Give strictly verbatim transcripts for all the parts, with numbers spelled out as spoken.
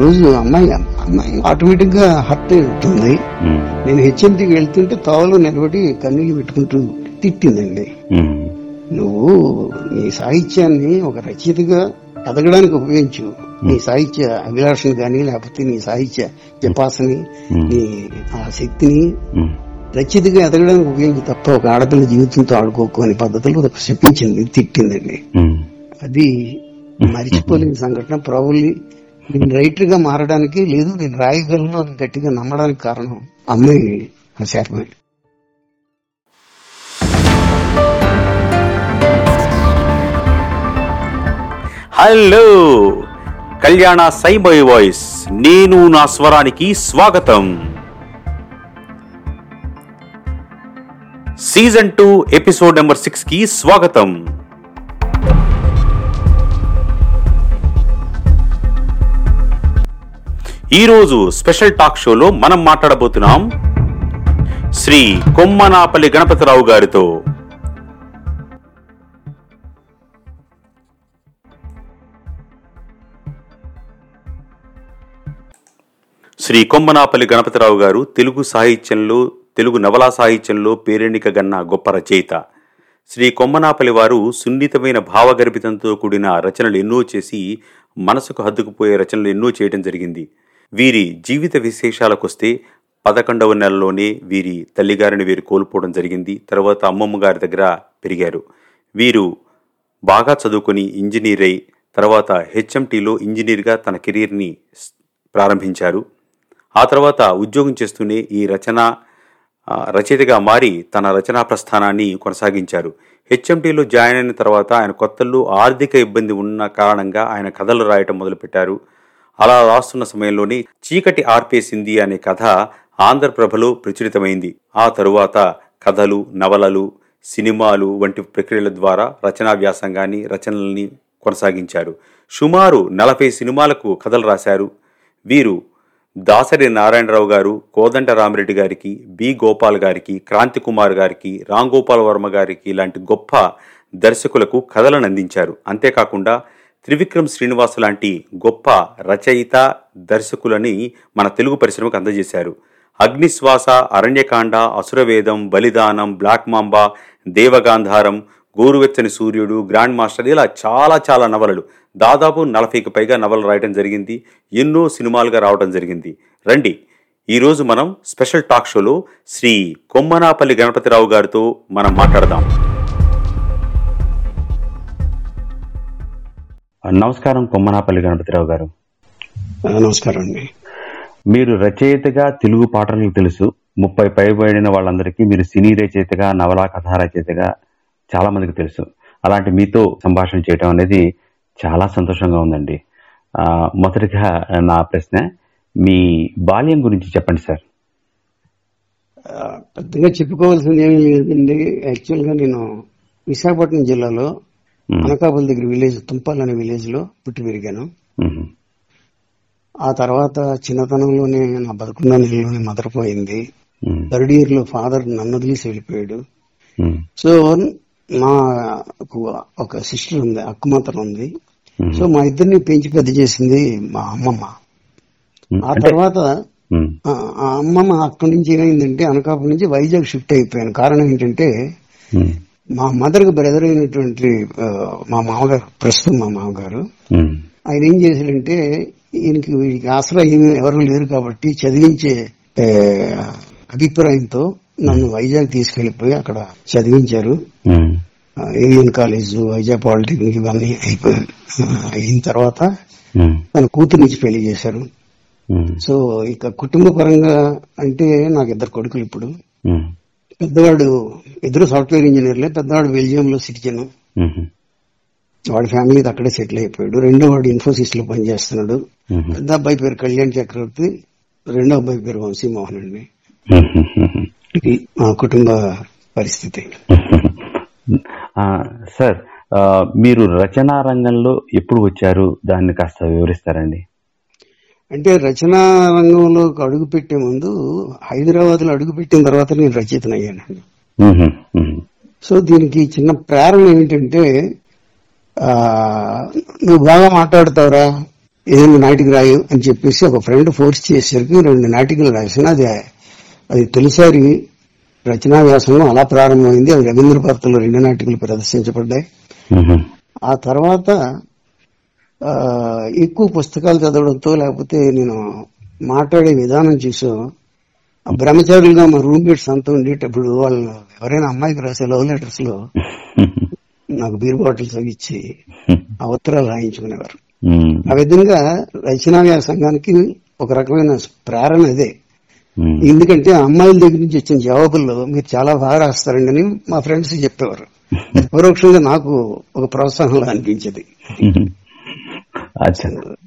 రోజు అమ్మాయి అమ్మాయి ఆటోమేటిక్ గా హర్ట్ అయి ఉంటుంది. నేను హెచ్ఎండికి వెళ్తుంటే తోవలో నిలబడి కన్నీళ్లు పెట్టుకుంటూ తిట్టిందండి, నువ్వు నీ సాహిత్యాన్ని ఒక రచయితగా ఎదగడానికి ఉపయోగించు, నీ సాహిత్య అభిలాషను గాని లేకపోతే నీ సాహిత్య జపాసని నీ ఆ శక్తిని రచయితగా ఎదగడానికి ఉపయోగించి తప్ప ఒక ఆడపిల్ల జీవితంతో ఆడుకోకు అనే పద్ధతిలో చెప్పించింది, తిట్టిందండి. అది మరిచిపోలేని సంఘటన. ప్రాబబ్లీ నేను రైటర్ గా మారడానికి లేదు నేను రాయగలను అని గట్టిగా నమ్మడానికి కారణం అమ్మాయి శాపమే. హలో కళ్యాణ సైబాయ్ వాయిస్, నేను నా స్వరానికి స్వాగతం. Season two episode number six కి స్వాగతం. ఈరోజు స్పెషల్ టాక్ షోలో మనం మాట్లాడబోతున్నాం శ్రీ కొమ్మనాపల్లి గణపతిరావు గారితో. శ్రీ కొమ్మనాపల్లి గణపతిరావు గారు తెలుగు సాహిత్యంలో, తెలుగు నవలా సాహిత్యంలో పేరెన్నికగన్న గొప్ప రచయిత. శ్రీ కొమ్మనాపల్లి వారు సున్నితమైన భావగర్భితంతో కూడిన రచనలు ఎన్నో చేసి మనసుకు హద్దుకుపోయే రచనలు ఎన్నో చేయడం జరిగింది. వీరి జీవిత విశేషాలకొస్తే పదకొండవ నెలలోనే వీరి తల్లిగారిని వీరు కోల్పోవడం జరిగింది. తర్వాత అమ్మమ్మ గారి దగ్గర పెరిగారు. వీరు బాగా చదువుకొని ఇంజనీర్ అయి తర్వాత హెచ్ఎంటీలో ఇంజనీర్గా తన కెరీర్ని ప్రారంభించారు. ఆ తర్వాత ఉద్యోగం చేస్తూనే ఈ రచన రచయితగా మారి తన రచనా ప్రస్థానాన్ని కొనసాగించారు. హెచ్ఎంటీలో జాయిన్ అయిన తర్వాత ఆయన కొత్తల్లో ఆర్థిక ఇబ్బంది ఉన్న కారణంగా ఆయన కథలు రాయటం మొదలుపెట్టారు. అలా రాస్తున్న సమయంలోనే చీకటి ఆర్పేసింది అనే కథ ఆంధ్ర ప్రభలో ప్రచురితమైంది. ఆ తరువాత కథలు, నవలలు, సినిమాలు వంటి ప్రక్రియల ద్వారా రచనా వ్యాసంగాన్ని, రచనల్ని కొనసాగించారు. సుమారు నలభై సినిమాలకు కథలు రాశారు. వీరు దాసరి నారాయణరావు గారు, కోదండరామిరెడ్డి గారికి, బి గోపాల్ గారికి, క్రాంతి కుమార్ గారికి, రామ్ గోపాల్ వర్మ గారికి ఇలాంటి గొప్ప దర్శకులకు కథలను అందించారు. అంతేకాకుండా త్రివిక్రమ్ శ్రీనివాస్ లాంటి గొప్ప రచయిత దర్శకులని మన తెలుగు పరిశ్రమకు అందజేశారు. అగ్నిశ్వాస, అరణ్యకాండ, అసురవేదం, బలిదానం, బ్లాక్ మాంబా, దేవగాంధారం, గోరువెచ్చని సూర్యుడు, గ్రాండ్ మాస్టర్ ఇలా చాలా చాలా నవలలు, దాదాపు నలభైకి పైగా నవలు రాయడం జరిగింది. ఎన్నో సినిమాలుగా రావడం జరిగింది. రండి, ఈరోజు మనం స్పెషల్ టాక్ షోలో శ్రీ కొమ్మనాపల్లి గణపతిరావు గారితో మనం మాట్లాడదాం. నమస్కారం కొమ్మనాపల్లి గణపతిరావు గారు. నమస్కారం అండి. మీరు రచయితగా, తెలుగు పాటలకు తెలుసు, ముప్పై పైబడిన వాళ్ళందరికీ మీరు సినీ రచయితగా, నవలా కథా రచయితగా చాలా మందికి తెలుసు. అలాంటి మీతో సంభాషణ చేయడం అనేది చాలా సంతోషంగా ఉందండి. మొదటిగా నా ప్రశ్న, మీ బాల్యం గురించి చెప్పండి సార్. పెద్దగా చెప్పుకోవాల్సింది ఏమీ లేదండి. యాక్చువల్గా నేను విశాఖపట్నం జిల్లాలో అనకాపల్లి దగ్గర విలేజ్, తుంపల్ అనే విలేజ్ లో పుట్టి పెరిగాను. ఆ తర్వాత చిన్నతనంలోనే నా పదకొండో నెలలోనే మదర్ పోయింది. థర్డ్ ఇయర్ లో ఫాదర్ నన్ను వదిలేసి వెళ్ళిపోయాడు. సో నాకు ఒక సిస్టర్ ఉంది, అక్క మాత్రం ఉంది. సో మా ఇద్దరిని పెంచి పెద్ద చేసింది మా అమ్మమ్మ. ఆ తర్వాత ఆ అమ్మమ్మ అక్కడి నుంచి ఏమైందంటే అనకాపల్లి నుంచి వైజాగ్ షిఫ్ట్ అయిపోయాను. కారణం ఏంటంటే మా మదర్ కి బ్రదర్ అయినటువంటి మా మామగారు, ప్రస్తుతం మా మామగారు, ఆయన ఏం చేశాడంటే ఈయనకి వీడికి ఆసరా ఏమి ఎవరు లేరు కాబట్టి చదివించే అభిప్రాయంతో నన్ను వైజాగ్ తీసుకెళ్లిపోయి అక్కడ చదివించారు. ఏవియన్ కాలేజ్, వైజాగ్ పాలిటెక్నిక్ ఇవన్నీ అయిపోయి అయిన తర్వాత తన కూతురు నుంచి పెళ్లి చేశారు. సో ఇక కుటుంబ పరంగా అంటే నాకు ఇద్దరు కొడుకులు. ఇప్పుడు పెద్దవాడు ఇద్దరు సాఫ్ట్వేర్ ఇంజనీర్లే. పెద్దవాడు బెల్జియం లో సిటిజన్, వాడి ఫ్యామిలీ అక్కడే సెటిల్ అయిపోయాడు. రెండో వాడు ఇన్ఫోసిస్ లో పనిచేస్తున్నాడు. పెద్ద అబ్బాయి పేరు కళ్యాణ్ చక్రవర్తి, రెండో అబ్బాయి పేరు వంశీమోహన్ అండి. ఇది మా కుటుంబ పరిస్థితి. సార్, మీరు రచనా రంగంలో ఎప్పుడు వచ్చారు, దాన్ని కాస్త వివరిస్తారండి. అంటే రచనా రంగంలో అడుగు పెట్టే ముందు హైదరాబాద్ లో అడుగు పెట్టిన తర్వాత నేను రచయితను అయ్యానండి. సో దీనికి చిన్న ప్రేరణ ఏమిటంటే, నువ్వు బాగా మాట్లాడతావురా, ఏదైనా నాటిక రాయి అని చెప్పేసి ఒక ఫ్రెండ్ ఫోర్స్ చేసేసరికి రెండు నాటికలు రాసిన అది అది తొలిసారి రచనా వ్యాసంలో అలా ప్రారంభమైంది. అవి రవీంద్ర భారతిలో రెండు నాటికలు ప్రదర్శించబడ్డాయి. ఆ తర్వాత ఎక్కువ పుస్తకాలు చదవడంతో లేకపోతే నేను మాట్లాడే విధానం చూసా. ఆ బ్రహ్మచారులుగా మా రూమ్మేట్స్ అంతా ఉండేటప్పుడు వాళ్ళు ఎవరైనా అమ్మాయికి రాసే లవ్ లెటర్స్ లో నాకు బీర్ బాటిల్స్ అవి ఇచ్చి ఆ ఉత్తరాలు రాయించుకునేవారు. ఆ విధంగా రచనా వ్యాసంగానికి ఒక రకమైన ప్రేరణ అదే. ఎందుకంటే అమ్మాయిల దగ్గర నుంచి వచ్చిన జవాబుల్లో మీరు చాలా బాగా రాస్తారండి అని మా ఫ్రెండ్స్ చెప్పేవారు. పరోక్షంగా నాకు ఒక ప్రోత్సాహంలా అనిపించేది.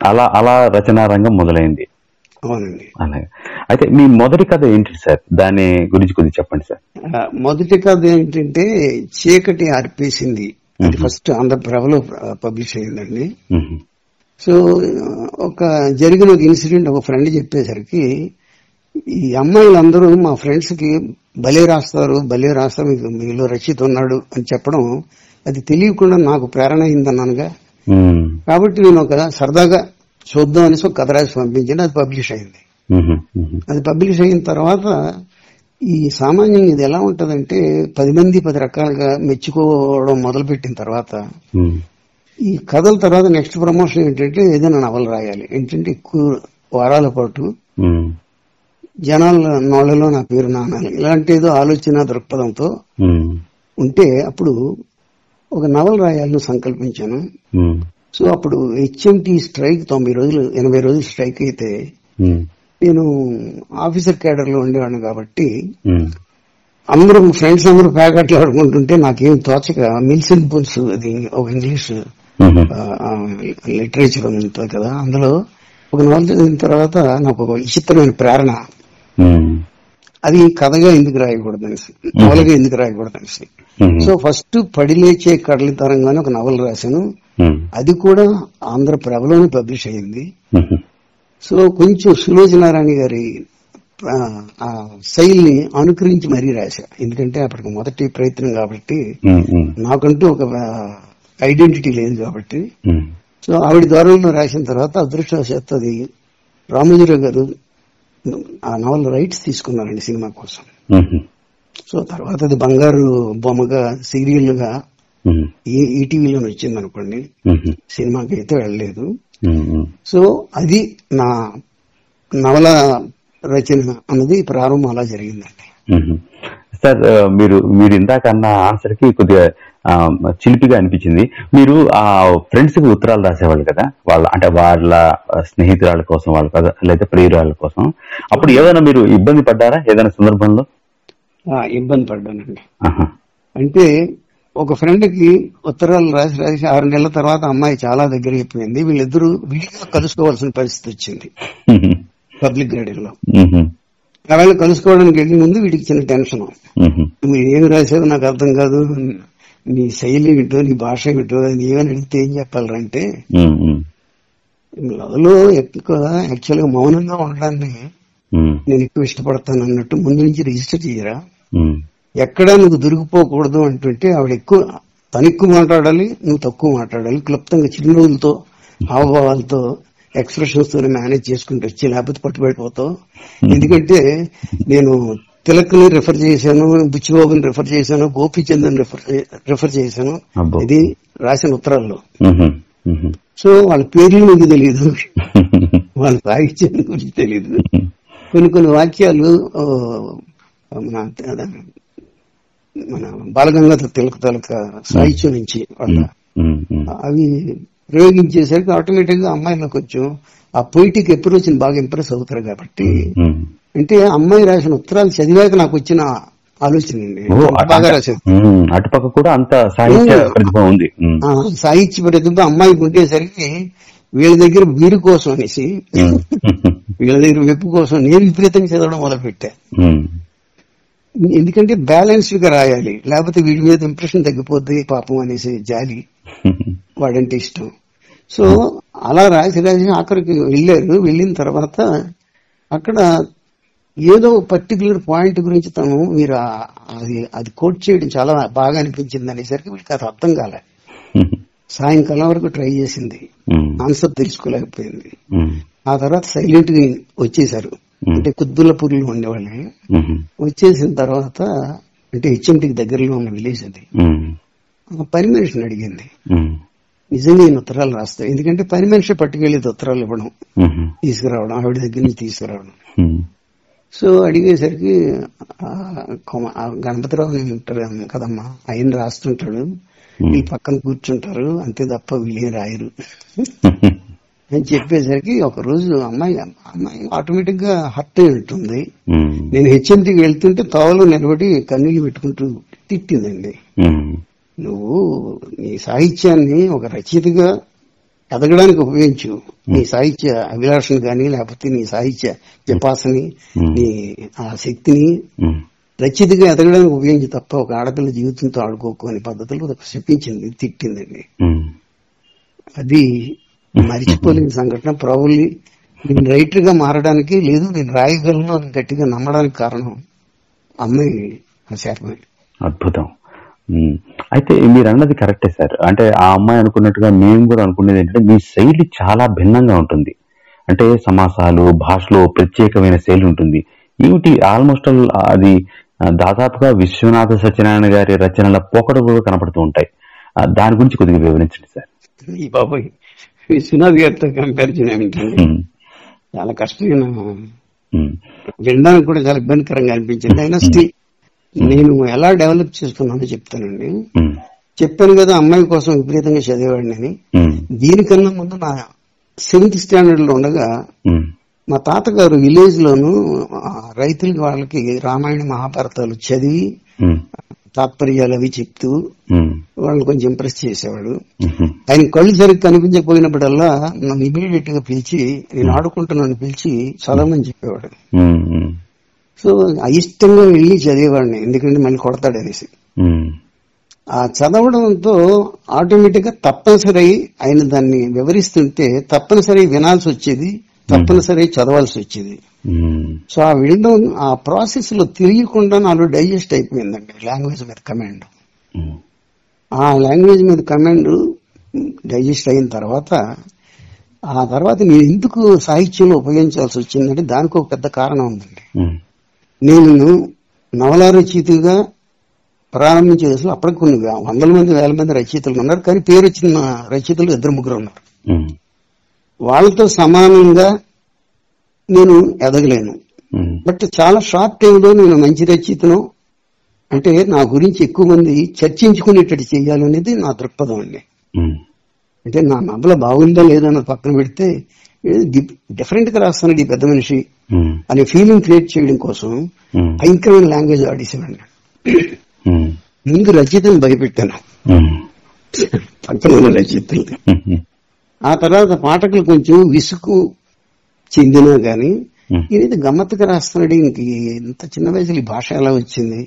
అలా అలా రచనా రంగం మొదలైంది. అవునండి. అయితే మీ మొదటి కథ ఏంటి సార్, దాని గురించి కొద్దిగా చెప్పండి సార్. మొదటి కథ ఏంటంటే చీకటి ఆర్పేసింది. అది ఫస్ట్ ఆంధ్ర ప్రభలో పబ్లిష్ అయిందండి. సో ఒక జరిగిన ఒక ఇన్సిడెంట్ ఒక ఫ్రెండ్ చెప్పేసరికి ఈ అమ్మాయిలందరూ మా ఫ్రెండ్స్ కి భలే రాస్తారు భలే రాస్తారు మీకు మీలో రక్షిత ఉన్నాడు అని చెప్పడం అది తెలియకుండా నాకు ప్రేరణ అయిందన్నానుగా. కాబట్టి నేను ఒక సరదాగా చూద్దాం అనేసి ఒక కథ రాసి పంపించండి. అది పబ్లిష్ అయింది. అది పబ్లిష్ అయిన తర్వాత ఈ సామాన్యంగా ఇది ఎలా ఉంటదంటే పది మంది పది రకాలుగా మెచ్చుకోవడం మొదలు పెట్టిన తర్వాత ఈ కథల తర్వాత నెక్స్ట్ ప్రమోషన్ ఏంటంటే ఏదైనా నవలు రాయాలి ఏంటంటే ఎక్కువ వారాల పాటు జనాల నోళ్లలో నా పేరు నానాలి ఇలాంటి ఏదో ఆలోచన దృక్పథంతో ఉంటే అప్పుడు ఒక నవల రాయాలని సంకల్పించాను. సో అప్పుడు హెచ్ఎంటి స్ట్రైక్ తొంభై రోజులు ఎనభై రోజులు స్ట్రైక్ అయితే నేను ఆఫీసర్ క్యాడర్ లో ఉండేవాడిని కాబట్టి అందరూ ఫ్రెండ్స్ అందరూ ప్యాకెట్లు ఆడుకుంటుంటే నాకేం తోచక మిల్స్ అండ్ పుల్స్ అది ఒక ఇంగ్లీష్ లిటరేచర్ ఉంటుంది కదా, అందులో ఒక నవల చదివిన తర్వాత నాకు ఒక విచిత్రమైన ప్రేరణ అది కథగా ఎందుకు రాయకూడదు అనేసి నవలగా ఎందుకు రాయకూడదు అనేసి. సో ఫస్ట్ పడిలేచే కడలి తరంగానే ఒక నవల రాశాను. అది కూడా ఆంధ్ర ప్రభలోనే పబ్లిష్ అయింది. సో కొంచెం సులోచ నారాయణ గారి ఆ శైలి ని అనుకరించి మరీ రాశా. ఎందుకంటే అప్పటికి మొదటి ప్రయత్నం కాబట్టి నాకంటూ ఒక ఐడెంటిటీ లేదు కాబట్టి. సో ఆవిడ ద్వారా రాసిన తర్వాత అదృష్టవశాత్తు అది రామోజీరావు గారు ఆ నవల రైట్స్ తీసుకున్నారండి సినిమా కోసం. సో తర్వాత అది బంగారు బొమ్మగా సీరియల్ గా ఈటీవీలో వచ్చింది అనుకోండి. సినిమాకి అయితే వెళ్ళలేదు. సో అది నా నవల రచన అన్నది ప్రారంభం అలా జరిగిందండి. సార్ మీరు మీరు ఇందాక అన్న ఆన్సర్ కి కొద్దిగా చిలిపిగా అనిపించింది. మీరు ఆ ఫ్రెండ్స్ కి ఉత్తరాలు రాసేవాళ్ళు కదా, వాళ్ళ అంటే వాళ్ళ స్నేహితురాల కోసం వాళ్ళ కదా లేదా ప్రియురాల కోసం, అప్పుడు ఏదైనా మీరు ఇబ్బంది పడ్డారా ఏదైనా సందర్భంలో? ఇబ్బంది పడ్డానండి. అంటే ఒక ఫ్రెండ్ కి ఉత్తరాలు రాసి రాసి ఆరు నెలల తర్వాత అమ్మాయి చాలా దగ్గర అయిపోయింది. వీళ్ళిద్దరూ విడిగా కలుసుకోవాల్సిన పరిస్థితి వచ్చింది పబ్లిక్ గార్డెన్ లో. ఆవేళ కలుసుకోవడానికి వెళ్ళి ముందు వీటికి చిన్న టెన్షన్, మీరు ఏమి రాసావు నాకు అర్థం కాదు, నీ శైలి ఏమిటో నీ భాష ఏమిటో ఏమని అడిగితే ఏం చెప్పాలంటే లవ్లో ఎక్కువ యాక్చువల్ గా మౌనంగా ఉండడాన్ని నేను ఎక్కువ ఇష్టపడతాను అన్నట్టు ముందు నుంచి రిజిస్టర్ చేయరా, ఎక్కడా నువ్వు దొరికిపోకూడదు అంటుంటే ఆవిడ ఎక్కువ తను ఎక్కువ మాట్లాడాలి నువ్వు తక్కువ మాట్లాడాలి, క్లుప్తంగా చిరునవ్వులతో హావభావాలతో ఎక్స్ప్రెషన్స్ తో మేనేజ్ చేసుకుంటూ వచ్చి లేకపోతే పట్టుబడిపోతావు. ఎందుకంటే నేను తిలక్ని రిఫర్ చేశాను, బుచ్చిబాబుని రిఫర్ చేశాను, గోపీచంద్ రిఫర్ రిఫర్ చేశాను ఇది రాసిన ఉత్తరాల్లో. సో వాళ్ళ పేర్లు నీకు తెలియదు, వాళ్ళ సాహిత్యాన్ని గురించి తెలియదు. కొన్ని కొన్ని వాక్యాలు మన మన బాలగంగాధర తిలక్ తాలూకా సాహిత్యం నుంచి వాళ్ళ అవి ప్రయోగించేసరికి ఆటోమేటిక్ గా అమ్మాయిలో కొంచెం ఆ పొయిటిక్ అప్రోచ్ ని బాగా ఇంప్రెస్ అవుతారు. కాబట్టి అంటే అమ్మాయి రాసిన ఉత్తరాలు చదివాక నాకు వచ్చిన ఆలోచన అండి. బాగా రాశారు అటుపక్క కూడా అంత సాహిత్య ప్రతిభ అమ్మాయికి ఉండేసరికి వీళ్ళ దగ్గర వీరి కోసం అనేసి వీళ్ళ దగ్గర వెప్పు కోసం నేను విపరీతంగా చదవడం మొదలు పెట్టా. ఎందుకంటే బ్యాలెన్స్డ్ గా రాయాలి, లేకపోతే వీడి మీద ఇంప్రెషన్ తగ్గిపోద్ది పాపం అనేసి జాలి, వాడంటే ఇష్టం. సో అలా రాసి రాసి ఆఖరికి వెళ్ళారు. వెళ్ళిన తర్వాత అక్కడ ఏదో పర్టికులర్ పాయింట్ గురించి తను మీరు అది అది కోట్ చేయడం చాలా బాగా అనిపించింది అనేసరికి వీళ్ళకి అది అర్థం కాలే. సాయంకాలం వరకు ట్రై చేసింది, ఆన్సర్ తెలుసుకోలేకపోయింది. ఆ తర్వాత సైలెంట్ గా వచ్చేసారు. అంటే కుద్దులపూర్లో ఉండేవాళ్ళే. వచ్చేసిన తర్వాత అంటే హెచ్ఎంటికి దగ్గరలో ఉన్న విలేజ్ అది. పర్మిషన్ అడిగింది. నిజంగా ఈయన ఉత్తరాలు రాస్తాయి, ఎందుకంటే పని మనిషి పట్టుకెళ్ళేది ఉత్తరాలు ఇవ్వడం, తీసుకురావడం, ఆవిడ దగ్గర నుంచి తీసుకురావడం. సో అడిగేసరికి గణపతిరావు ఉంటారు కదమ్మా, ఆయన రాస్తుంటాడు, వీళ్ళు పక్కన కూర్చుంటారు, అంతే తప్ప వీళ్ళేం రాయరు అని చెప్పేసరికి ఒకరోజు అమ్మాయి అమ్మాయి ఆటోమేటిక్ గా హర్ట్ అయి ఉంటుంది. నేను హెచ్ఎండికి వెళ్తుంటే తోవలో నిలబడి కన్నీళ్లు పెట్టుకుంటూ తిట్టిందండి, నువ్వు నీ సాహిత్యాన్ని ఒక రచయితగా ఎదగడానికి ఉపయోగించు, నీ సాహిత్య అభిలాషను కానీ లేకపోతే నీ సాహిత్య జపాసని, నీ ఆ శక్తిని రచయితగా ఎదగడానికి ఉపయోగించి తప్ప ఒక ఆడపిల్ల జీవితంతో ఆడుకోకు అనే పద్ధతిలో చెప్పించింది, తిట్టిందండి. అది మరిచిపోలేని సంఘటన. ప్రాబబ్లీ నేను రైటర్ గా మారడానికి, లేదు నేను రాయగలను అని గట్టిగా నమ్మడానికి కారణం అమ్మాయి శాపమే. అద్భుతం. అయితే మీరు అన్నది కరెక్టే సార్. అంటే ఆ అమ్మాయి అనుకున్నట్టుగా మేము కూడా అనుకునేది ఏంటంటే, మీ శైలి చాలా భిన్నంగా ఉంటుంది, అంటే సమాసాలు, భాషలో ప్రత్యేకమైన శైలి ఉంటుంది. ఏమిటి ఆల్మోస్ట్ అది దాదాపుగా విశ్వనాథ సత్యనారాయణ గారి రచనల పోకడ కూడా కనపడుతూ ఉంటాయి. దాని గురించి కొద్దిగా వివరించండి సార్. ఈ బాబాయ్ విశ్వనాథ్ గారితో కంపారిజన్ ఏమిటండి, చాలా కష్టమైన, వినడానికి కూడా చాలా ఇబ్బందికరంగా అనిపించింది. అయినా స్టిల్ నేను ఎలా డెవలప్ చేసుకున్నానో చెప్తానండి. చెప్పాను కదా అమ్మాయి కోసం విపరీతంగా చదివేవాడిని అని. దీనికన్నా ముందు నా సెవెంత్ స్టాండర్డ్ లో ఉండగా మా తాతగారు విలేజ్ లోను రైతులకి వాళ్ళకి రామాయణ మహాభారతాలు చదివి తాత్పర్యాలు అవి చెప్తూ వాళ్ళని కొంచెం ఇంప్రెస్ చేసేవాడు. ఆయన కళ్ళు సరిగ్గా కనిపించకపోయినప్పుడల్లా నన్ను ఇమీడియట్ గా పిలిచి, నేను ఆడుకుంటున్నాను పిలిచి చదవమని చెప్పేవాడు. సో అయిష్టంగా వెళ్ళి చదివేవాడిని, ఎందుకంటే మళ్ళీ కొడతాడనేసి. ఆ చదవడంతో ఆటోమేటిక్ గా తప్పనిసరి ఆయన దాన్ని వివరిస్తుంటే తప్పనిసరి వినాల్సి వచ్చేది, తప్పనిసరి చదవాల్సి వచ్చేది. సో ఆ వినడం ఆ ప్రాసెస్ లో తెలియకుండా నాలో డైజెస్ట్ అయిపోయిందండి లాంగ్వేజ్ మీద కమాండ్. ఆ లాంగ్వేజ్ మీద కమాండ్ డైజెస్ట్ అయిన తర్వాత ఆ తర్వాత నేను ఎందుకు సాహిత్యంలో ఉపయోగించాల్సి వచ్చిందంటే దానికి ఒక పెద్ద కారణం ఉందండి. నేను నవలా రచయితగా ప్రారంభించే దశలో అప్పటికి కొన్ని వందల మంది వేల మంది రచయితలు ఉన్నారు, కానీ పేరు వచ్చిన రచయితలు ఇద్దరు ముగ్గురు ఉన్నారు. వాళ్ళతో సమానంగా నేను ఎదగలేను, బట్ చాలా షార్ట్ టైంలో నేను మంచి రచయితను, అంటే నా గురించి ఎక్కువ మంది చర్చించుకునేటట్టు చేయాలనేది నా దృక్పథం అండి. అంటే నా నవల బాగుందా లేదన్నది పక్కన పెడితే డిఫరెంట్ గా రాస్తానండి ఈ పెద్ద మనిషి అనే ఫీలింగ్ క్రియేట్ చేయడం కోసం భయంకరమైన లాంగ్వేజ్ ఆడేసేవాడిని. ముందు రచయితను భయపెట్టాను, పక్కన ఉన్న రచయితలు. ఆ తర్వాత పాఠకులు కొంచెం విసుగు చెందినా గానీ ఇది గమ్మత్తుగా రాస్తున్నాడు, ఇంక ఇంత చిన్న వయసులో ఈ భాష ఎలా వచ్చింది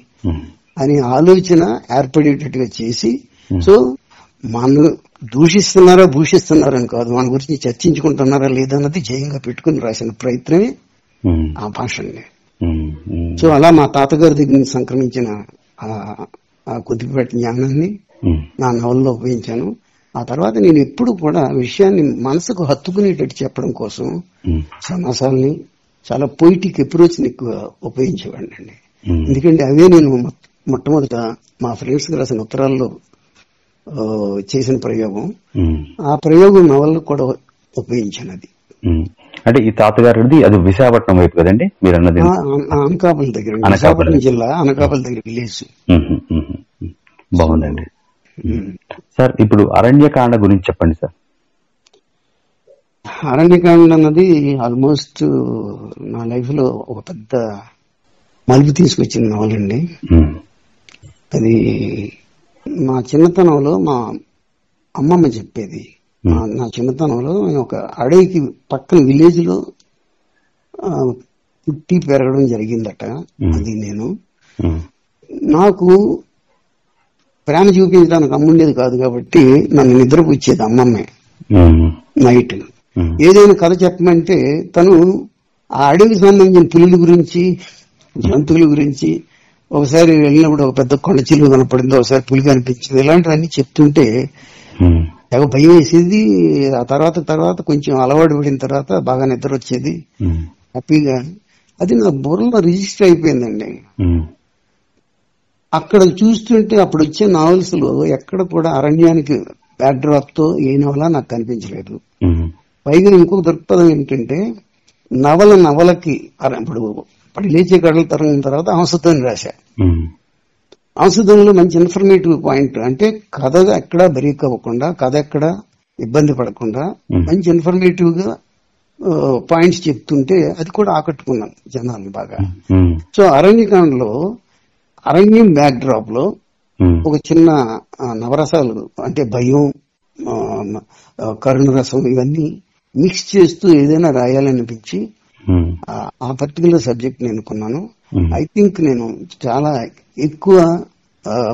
అనే ఆలోచన ఏర్పడేటట్టుగా చేసి, సో మనల్ని దూషిస్తున్నారా భూషిస్తున్నారని కాదు, మన గురించి చర్చించుకుంటున్నారా లేదన్నది జయంగా పెట్టుకుని రాసిన ప్రయత్నమే ఆ భాష అండి. సో అలా మా తాతగారి దగ్గర నుంచి సంక్రమించిన ఆ కొద్దిపాటి జ్ఞానాన్ని నా నవల్లో ఉపయోగించాను. ఆ తర్వాత నేను ఎప్పుడు కూడా విషయాన్ని మనసుకు హత్తుకునేటట్టు చెప్పడం కోసం సమాసాలని చాలా పొయిటిక్ అప్రోచ్ ఎక్కువ ఉపయోగించేవాడిని అండి. ఎందుకంటే అవే నేను మొట్టమొదట మా ఫ్రెండ్స్ కి రాసిన ఉత్తరాల్లో చేసిన ప్రయోగం, ఆ ప్రయోగం నవల్లో కూడా ఉపయోగించాను. అది అంటే ఈ తాతగారిది అది విశాఖపట్నం వైపు కదండి మీరు అన్నది, అనకాపల్లి దగ్గర, విశాఖపట్నం జిల్లా అనకాపల్లి దగ్గర విలేజ్. బాగుందండి సార్. ఇప్పుడు అరణ్యకాండ గురించి చెప్పండి సార్. అరణ్యకాండ అన్నది ఆల్మోస్ట్ నా లైఫ్ లో ఒక పెద్ద మలుపు తీసుకొచ్చిన నవలండి. అది మా చిన్నతనంలో మా అమ్మమ్మ చెప్పేది. నా చిన్నతనంలో ఒక అడవికి పక్కన విలేజ్ లో పుట్టి పెరగడం జరిగిందట. అది నేను నాకు ప్రేమ చూపించడానికి అమ్ముండేది కాదు కాబట్టి నన్ను నిద్రపుచ్చేది అమ్మమ్మే. నైట్ ఏదైనా కథ చెప్పమంటే తను ఆ అడవికి సంబంధించిన పులుల గురించి, జంతువుల గురించి, ఒకసారి వెళ్ళినప్పుడు ఒక పెద్ద కొండ చిలువ కనపడింది, ఒకసారి పులి కనిపించింది, ఇలాంటివన్నీ చెప్తుంటే తెగ భయం వేసేది. ఆ తర్వాత తర్వాత కొంచెం అలవాటు పడిన తర్వాత బాగా నిద్ర వచ్చేది హ్యాపీగా. అది నా బుర్రలో రిజిస్టర్ అయిపోయిందండి. అక్కడ చూస్తుంటే అప్పుడు వచ్చే నావెల్స్ లో ఎక్కడ కూడా అరణ్యానికి బ్యాక్ డ్రాప్ తో ఏ నవల నాకు కనిపించలేదు. పైగా ఇంకొక దృక్పథం ఏంటంటే నవల నవలకి ఇప్పుడు ఇప్పుడు లేచే గడలు తరిగిన తర్వాత అంశధ్వని రాశా. అంశధ్వనిలో మంచి ఇన్ఫర్మేటివ్ పాయింట్ అంటే కథ ఎక్కడా బ్రేక్ అవ్వకుండా కథ ఎక్కడా ఇబ్బంది పడకుండా మంచి ఇన్ఫర్మేటివ్ గా పాయింట్స్ చెప్తుంటే అది కూడా ఆకట్టుకున్నాను జనాన్ని బాగా. సో అరణ్యకాండలో అరణ్యం బ్యాక్ డ్రాప్ లో ఒక చిన్న నవరసాలు అంటే భయం కరుణరసం ఇవన్నీ మిక్స్ చేస్తూ ఏదైనా రాయాలనిపించి ఆ పర్టికులర్ సబ్జెక్ట్ నేను కొన్నాను. ఐ థింక్ నేను చాలా ఎక్కువ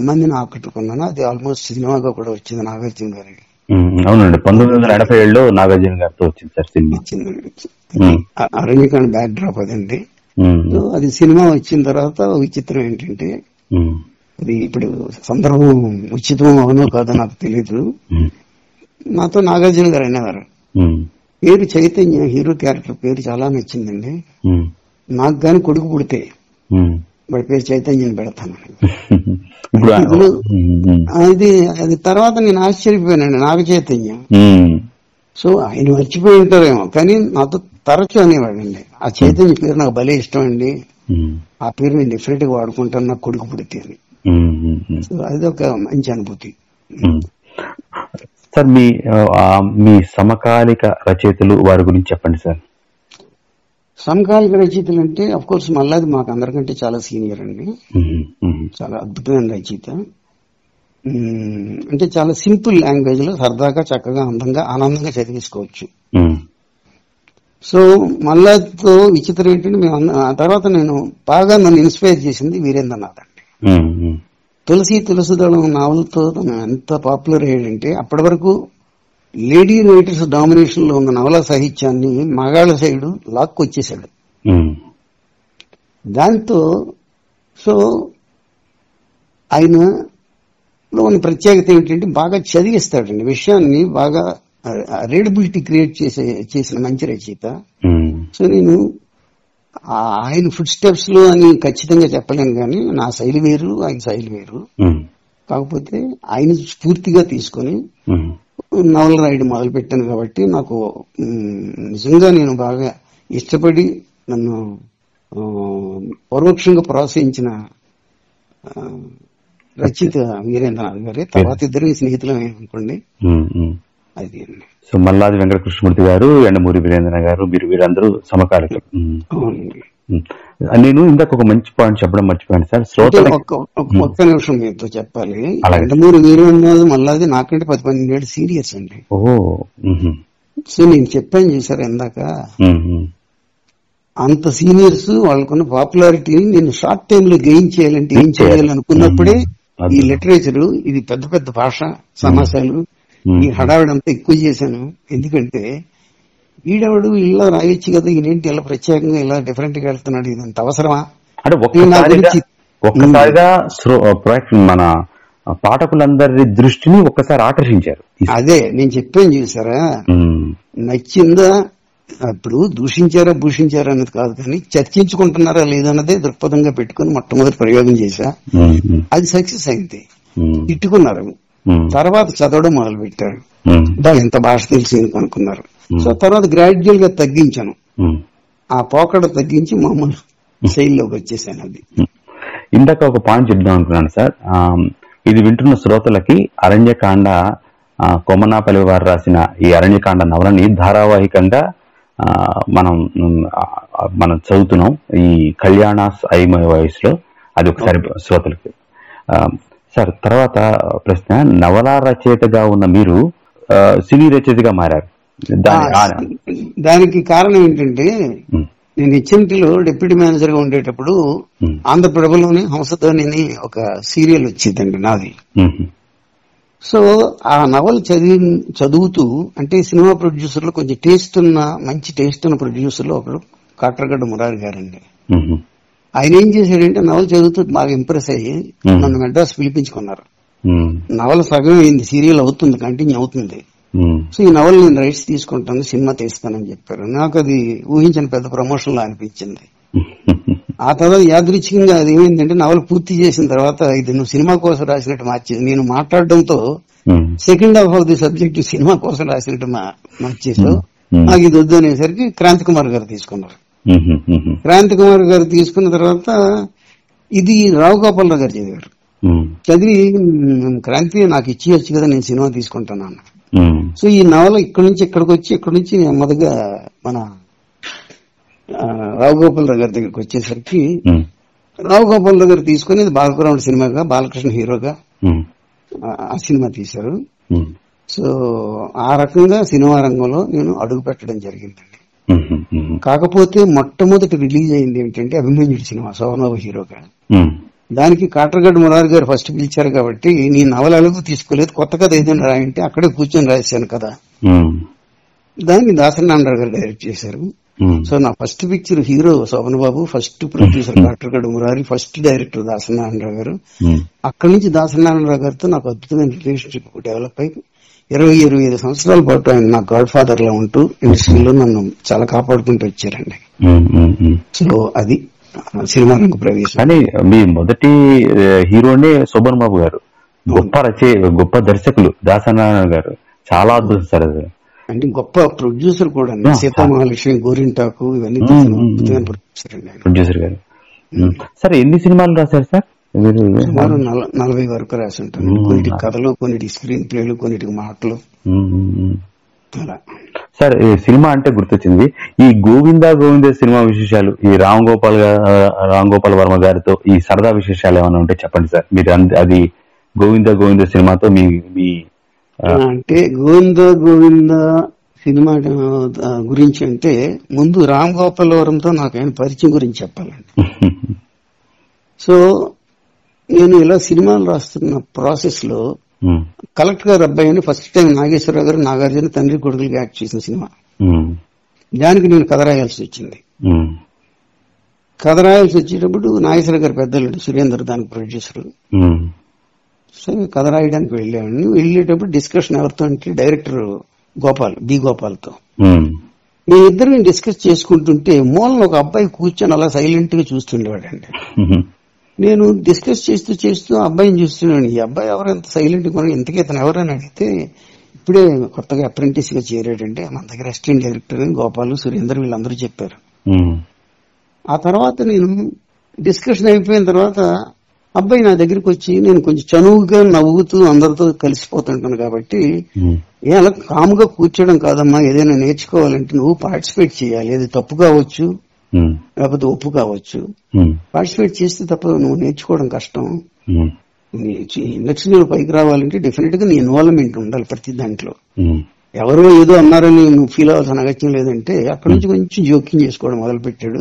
మందిని ఆకట్టుకున్నాను. అది ఆల్మోస్ట్ సినిమాగా కూడా వచ్చింది నాగార్జున గారికి. అవునండి, పంతొమ్మిది వందల ఎనభై ఏడులో నాగార్జున గారితో వచ్చింది సార్ సినిమా. అరణ్యకాండ బ్యాక్ డ్రాప్ అదండి. అది సినిమా వచ్చిన తర్వాత విచిత్రం ఏంటంటే అది ఇప్పుడు సందర్భం ఉచితం అవునో కాదో నాకు తెలియదు. నాతో నాగార్జున గారు అనేవారు. పేరు చైతన్య హీరో క్యారెక్టర్ పేరు చాలా నచ్చిందండి నాకు. గాని కొడుకు పుడితే వాడి పేరు చైతన్యని పెడతాను. అది అది తర్వాత నేను ఆశ్చర్యపోయానండి నాగ చైతన్య. సో ఆయన మర్చిపోయి ఉంటారేమో కానీ నాతో తరచు అనేవాడండి. ఆ చైతన్య పేరు నాకు భలే ఇష్టం అండి, ఆ పేరు నేను డెఫినెట్ గా వాడుకుంటాను నాకు కొడుకు పుడితే అని. సో అది ఒక మంచి అనుభూతి. సార్ మీ మీ సమకాలిక రచయితలు వారి గురించి చెప్పండి సార్. సమకాలిక రచయితలు అంటే అఫ్ కోర్స్ మల్లాది మాకు అందరికంటే చాలా సీనియర్ అండి, చాలా అద్భుతమైన రచయిత. అంటే చాలా సింపుల్ లాంగ్వేజ్ లో సరదాగా చక్కగా అందంగా ఆనందంగా చదివేసుకోవచ్చు. సో మల్లాదితో విచిత్రం ఏంటంటే మేము ఆ తర్వాత నేను బాగా నన్ను ఇన్స్పైర్ చేసింది వీరేంద్రనాథ్ అండి. తులసి తులసిదళం నావల్తో ఎంత పాపులర్ అయ్యాడంటే అప్పటి వరకు లేడీ రైటర్స్ డామినేషన్ లో ఉన్న నవలా సాహిత్యాన్ని మగాళ్ళ సైడు లాక్కు వచ్చేసాడు. దాంతో సో ఆయనలో ఉన్న ప్రత్యేకత ఏంటంటే బాగా చదివిస్తాడండి విషయాన్ని, బాగా రీడబిలిటీ క్రియేట్ చేసే చేసిన మంచి రచయిత. సో నేను ఆయన ఫుడ్ స్టెప్స్ లో అని ఖచ్చితంగా చెప్పలేను కానీ నా శైలి వేరు ఆయన శైలి వేరు. కాకపోతే ఆయన స్ఫూర్తిగా తీసుకుని నవల రాయడం మొదలు పెట్టాను కాబట్టి నాకు నిజంగా నేను బాగా ఇష్టపడి నన్ను పరోక్షంగా ప్రోత్సహించిన రచయిత వీరేంద్రనాథ్ గారి. తర్వాత ఇద్దరు స్నేహితులం అనుకోండి. అది సో మల్లాది వెంకటకృష్ణమూర్తి గారు, యండమూరి వీరేంద్రనాథ్ గారు, మీరు వీరందరూ సమకాలికలు. నేను ఇందాక ఒక మంచి పాయింట్ చెప్పడం మర్చిపోయాను సార్. ఒక్క నిమిషం మీతో చెప్పాలి. యండమూరి వీరేంద్రనాథ్ మల్లాది నాకంటే పది పన్నెండు ఏడు సీనియర్స్ అండి. ఓ సో నేను చెప్పాను చూసారు ఇందాక అంత సీనియర్స్ వాళ్ళకున్న పాపులారిటీని నేను షార్ట్ టైమ్ లో గెయిన్ చేయాలంటే ఏం చేయాలనుకున్నప్పుడే ఈ లిటరేచర్ ఇది పెద్ద పెద్ద భాష సమాసాలు ఈ హడావిడంతా ఎక్కువ చేశాను. ఎందుకంటే ఈడవాడు ఇలా రాయొచ్చు కదా ఈయనేంటి ఇలా ప్రత్యేకంగా ఇలా డిఫరెంట్ గా వెళ్తున్నాడు ఇదంత అవసరమా అంటే ఒక్కసారిగా మన పాఠకులందరి దృష్టిని ఒక్కసారి ఆకర్షించారు. అదే నేను చెప్పాను చూసారా నచ్చిందా ఇప్పుడు దూషించారా భూషించారా అనేది కాదు కానీ చర్చించుకుంటున్నారా లేదన్నదే దృక్పథంగా పెట్టుకుని మొట్టమొదటి ప్రయోగం చేశా. అది సక్సెస్ అయింది, తిట్టుకున్నారు. తర్వాత చదవడం మొదలు పెట్టారు, ఎంత భాష తెలిసింది అనుకున్నారు. సో తర్వాత గ్రాడ్యువల్ గా తగ్గించాను, ఆ పోకడ తగ్గించి మామూలు శైలిలోకి వచ్చేసాను. అది ఇందాక ఒక పాయింట్ చెప్దాం అనుకున్నాను సార్. ఇది వింటున్న శ్రోతలకి అరణ్యకాండ కొమ్మనాపల్లి వారు రాసిన ఈ అరణ్యకాండ నవలని ధారావాహికంగా మనం మనం చదువుతున్నాం ఈ కళ్యాణాస్ ఐమై వాయిస్ లో. అది ఒకసారి శ్రోతలకి సార్. తర్వాత ప్రశ్న, నవలా రచయితగా ఉన్న మీరు సినీ రచయితగా మారారు. దానికి కారణం ఏంటంటే నేను ఇచ్చింటిలో డిప్యూటీ మేనేజర్ గా ఉండేటప్పుడు ఆంధ్ర ప్రభలోని హంసధ్వని ఒక సీరియల్ వచ్చిందండి నాది. సో ఆ నవల చదివి చదువుతూ అంటే సినిమా ప్రొడ్యూసర్లు కొంచెం టేస్ట్ ఉన్న మంచి టేస్ట్ ఉన్న ప్రొడ్యూసర్లు ఒకడు కాట్రగడ్డ మురారి గారండి. ఆయన ఏం చేశాడంటే నవల చదువుతూ బాగా ఇంప్రెస్ అయ్యి నన్ను మెడ్రాస్ పిలిపించుకున్నారు. నవల సగం అయింది, సీరియల్ అవుతుంది, కంటిన్యూ అవుతుంది. సో ఈ నవల్ నేను రైట్స్ తీసుకుంటాను, సినిమా తీస్తానని చెప్పారు. నాకు అది ఊహించిన పెద్ద ప్రమోషన్ లా అనిపించింది. ఆ తర్వాత యాదృచ్ఛికంగా అది ఏమైందంటే నవల్ పూర్తి చేసిన తర్వాత ఇది నువ్వు సినిమా కోసం రాసినట్టు మార్చేది. నేను మాట్లాడడంతో second half of the subject సినిమా కోసం రాసినట్టు మార్చేసావు. నాకు ఇది వద్దు అనేసరికి క్రాంతి కుమార్ గారు తీసుకున్నారు. క్రాంతి కుమార్ గారు తీసుకున్న తర్వాత ఇది రావు గోపాల్ రావు గారు చదివారు. చదివి క్రాంతి నాకు ఇచ్చేయచ్చు కదా, నేను సినిమా తీసుకుంటాను అన్న. సో ఈ నవల ఇక్కడ నుంచి ఇక్కడికి వచ్చి ఇక్కడ నుంచి నెమ్మదిగా మన రావు గోపాల్ రావు గారి దగ్గరికి వచ్చేసరికి రావు గోపాల్ రావు గారు తీసుకుని బాలకృష్ణ సినిమాగా, బాలకృష్ణ హీరోగా ఆ సినిమా తీశారు. సో ఆ రకంగా సినిమా రంగంలో నేను అడుగు పెట్టడం జరిగిందండి. కాకపోతే మొట్టమొదటి రిలీజ్ అయింది ఏంటంటే అభిమన్యుడి సినిమా, శోభన్ హీరోగా. దానికి కాట్రగడ్డ మురారి గారు ఫస్ట్ పిలిచారు కాబట్టి నీ నవల అలుగు తీసుకోలేదు, కొత్త కథ ఏదైనా రాయంటే అక్కడే కూర్చొని రాశాను కదా. దాన్ని దాసరి నారాయణరావు గారు డైరెక్ట్ చేశారు. సో నా first picture hero Sobhan Babu, first producer Katragadda Murari, first director Dasari Narayana Rao గారు. అక్కడి నుంచి దాసరి నారాయణరావు గారితో నాకు అద్భుతమైన రిలేషన్షిప్ డెవలప్ అయి ఇరవై ఇరవై ఐదు సంవత్సరాల పాటు ఆయన నా గాడ్ ఫాదర్ లా ఉంటూ ఇండస్ట్రీలో నన్ను చాలా కాపాడుకుంటూ వచ్చారండి. సో అది సినిమా రంగ ప్రవేశం. కానీ మీ మొదటి హీరోనే శోభన్ బాబు గారు, గొప్ప రచయిత, గొప్ప దర్శకులు దాసరి నారాయణ గారు, చాలా అద్భుతం సార్. అది అంటే గొప్ప ప్రొడ్యూసర్ కూడా, సీతామహాలక్ష్మి, గోరింటాకు, ఇవన్నీ ప్రొడ్యూసర్ అండి. ప్రొడ్యూసర్ గారు సార్ ఎన్ని సినిమాలు రాశారు సార్? సుమారు నలభై వరకు రాసి ఉంటాను. కొన్నిటికి కథలు, కొన్నిటికి స్క్రీన్ ప్లేలు, కొన్నిటికి మాటలు. సార్ సినిమా అంటే గుర్తొచ్చింది ఈ గోవింద గోవింద సినిమా విశేషాలు, ఈ రామ్ గోపాల్ రామ్ గోపాల్ వర్మ గారితో ఈ సరదా విశేషాలు ఏమైనా ఉంటే చెప్పండి సార్. మీరు అది గోవింద గోవింద సినిమాతో మీ మీ అంటే గోవింద గోవింద సినిమా గురించి అంటే ముందు రామ్ గోపాల్ వర్మతో నాకు ఆయన పరిచయం గురించి చెప్పాలండి. సో నేను ఇలా సినిమాలు రాస్తున్న ప్రాసెస్ లో కలెక్టర్ గారు అబ్బాయి అని ఫస్ట్ టైం నాగేశ్వరరావు గారు, నాగార్జున తండ్రి కొడుకులుగా యాక్ట్ చేసిన సినిమా. దానికి నేను కథ రాయాల్సి వచ్చింది. కథ రాయాల్సి వచ్చేటప్పుడు నాగేశ్వరరావు గారు పెద్దలు, సురేందర్ దానికి ప్రొడ్యూసర్. సో కథ రాయడానికి వెళ్ళామని వెళ్ళేటప్పుడు డిస్కషన్ ఎవరితో అంటే డైరెక్టర్ గోపాల్, బి గోపాల్ తో మేమిద్దరు డిస్కస్ చేసుకుంటుంటే మూలం ఒక అబ్బాయి కూర్చొని అలా సైలెంట్ గా చూస్తుండేవాడండి. నేను డిస్కస్ చేస్తూ చేస్తూ అబ్బాయిని చూస్తున్నాను, ఈ అబ్బాయి ఎవరంత సైలెంట్ గా ఎంతకీ అతను ఎవరని అడిగితే ఇప్పుడే కొత్తగా అప్రెంటిస్ గా చేరాడంటే మన దగ్గర అసిస్టెంట్ డైరెక్టర్ అని గోపాల్, సురేందర్ వీళ్ళందరూ చెప్పారు. ఆ తర్వాత నేను డిస్కషన్ అయిపోయిన తర్వాత అబ్బాయి నా దగ్గరికి వచ్చి నేను కొంచెం చనువుగా నవ్వుతూ అందరితో కలిసిపోతుంటాను కాబట్టి ఏ అలా కామ్గా కూర్చోడం కాదమ్మా, ఏదైనా నేర్చుకోవాలంటే నువ్వు పార్టిసిపేట్ చేయాలి, అది తప్పు కావచ్చు లేకపోతే ఒప్పు కావచ్చు, పార్టిసిపేట్ చేస్తే తప్ప నువ్వు నేర్చుకోవడం కష్టం. ఇండస్ట్రీలో పైకి రావాలంటే డెఫినెట్ గా నీ ఇన్వాల్వ్మెంట్ ఉండాలి ప్రతి దాంట్లో. ఎవరో ఏదో అన్నారని నువ్వు ఫీల్ అవ్వాల్సిన అగత్యం లేదంటే అక్కడి నుంచి కొంచెం జోక్యం చేసుకోవడం మొదలు పెట్టాడు.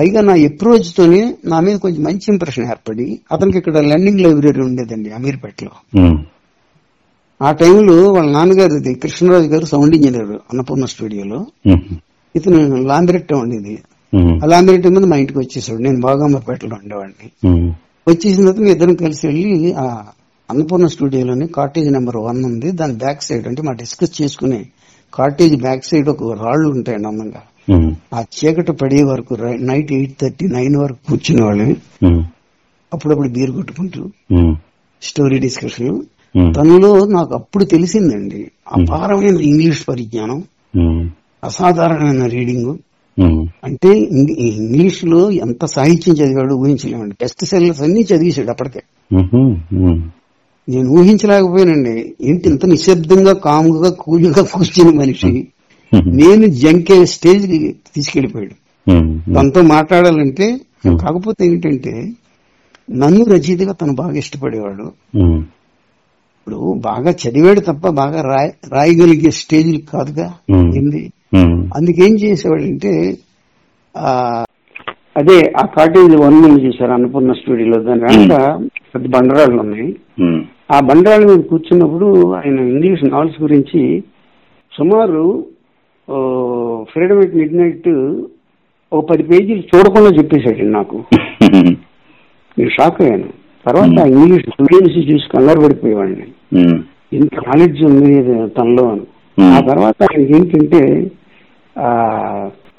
పైగా నా అప్రోచ్ తోనే నా మీద కొంచెం మంచి ఇంప్రెషన్ ఏర్పడి అతనికి ఇక్కడ లెండింగ్ లైబ్రరీ ఉండేదండి అమీర్పేటలో. ఆ టైంలో వాళ్ళ నాన్నగారు కృష్ణరాజు గారు సౌండ్ ఇంజనీర్ అన్నపూర్ణ స్టూడియోలో, ఇతను లాంబిరెట్ట ఉండేది. అలా అందరి మీద మా ఇంటికి వచ్చేసాడు. నేను బాగామపేటలో ఉండేవాడిని. వచ్చేసిన తర్వాత మీ ఇద్దరం కలిసి వెళ్ళి ఆ అన్నపూర్ణ స్టూడియోలోని కాటేజ్ నెంబర్ వన్ ఉంది, దాని బ్యాక్ సైడ్ అంటే మా డిస్కస్ చేసుకునే కాటేజ్ బ్యాక్ సైడ్ ఒక రాళ్లు ఉంటాయండి అందంగా. ఆ చీకటి పడే వరకు నైట్ ఎయిట్ థర్టీ నైన్ వరకు కూర్చునే వాళ్ళని, అప్పుడప్పుడు బీరు కొట్టుకుంటూ స్టోరీ డిస్కషన్. తనలో నాకు అప్పుడు తెలిసిందండి అపారమైన ఇంగ్లీష్ పరిజ్ఞానం, అసాధారణమైన రీడింగ్. అంటే ఇంగ్లీష్ లో ఎంత సాహిత్యం చదివాడు ఊహించలేమండి. బెస్ట్ సెల్లర్స్ అన్ని చదివేశాడు అప్పటికే. నేను ఊహించలేకపోయానండి ఏంటి ఇంత నిశ్శబ్దంగా కామ్గా కూల్గా కూర్చుని మనిషి నేను జంకే స్టేజ్ కి తీసుకెళ్లిపోయాడు. తనతో మాట్లాడాలంటే కాకపోతే ఏంటంటే నన్ను రచయితగా తను బాగా ఇష్టపడేవాడు. ఇప్పుడు బాగా చదివాడు తప్ప బాగా రాయ రాయగలిగే స్టేజ్ కాదుగా ఏంది. అందుకేం చేసేవాడంటే అదే ఆ కాటేజ్ వన్ మీద చూసారు అన్నపూర్ణ స్టూడియోలో, దాని వెనక పెద్ద బండరాళ్ళు ఉన్నాయి. ఆ బండరాళ్ళ మీద కూర్చున్నప్పుడు ఆయన ఇంగ్లీష్ నావెల్స్ గురించి సుమారు ఫ్రీడమ్ ఎట్ మిడ్ నైట్ ఒక పది పేజీలు చూడకుండా చెప్పేశాడు నాకు. నేను షాక్ అయ్యాను. తర్వాత ఇంగ్లీష్ ఇంగ్లీష్ చూసి కంగారు పడిపోయేవాడిని, ఇంత నాలెడ్జ్ ఉంది తనలో అని. ఆ తర్వాత ఆయనకి ఏంటంటే ఆ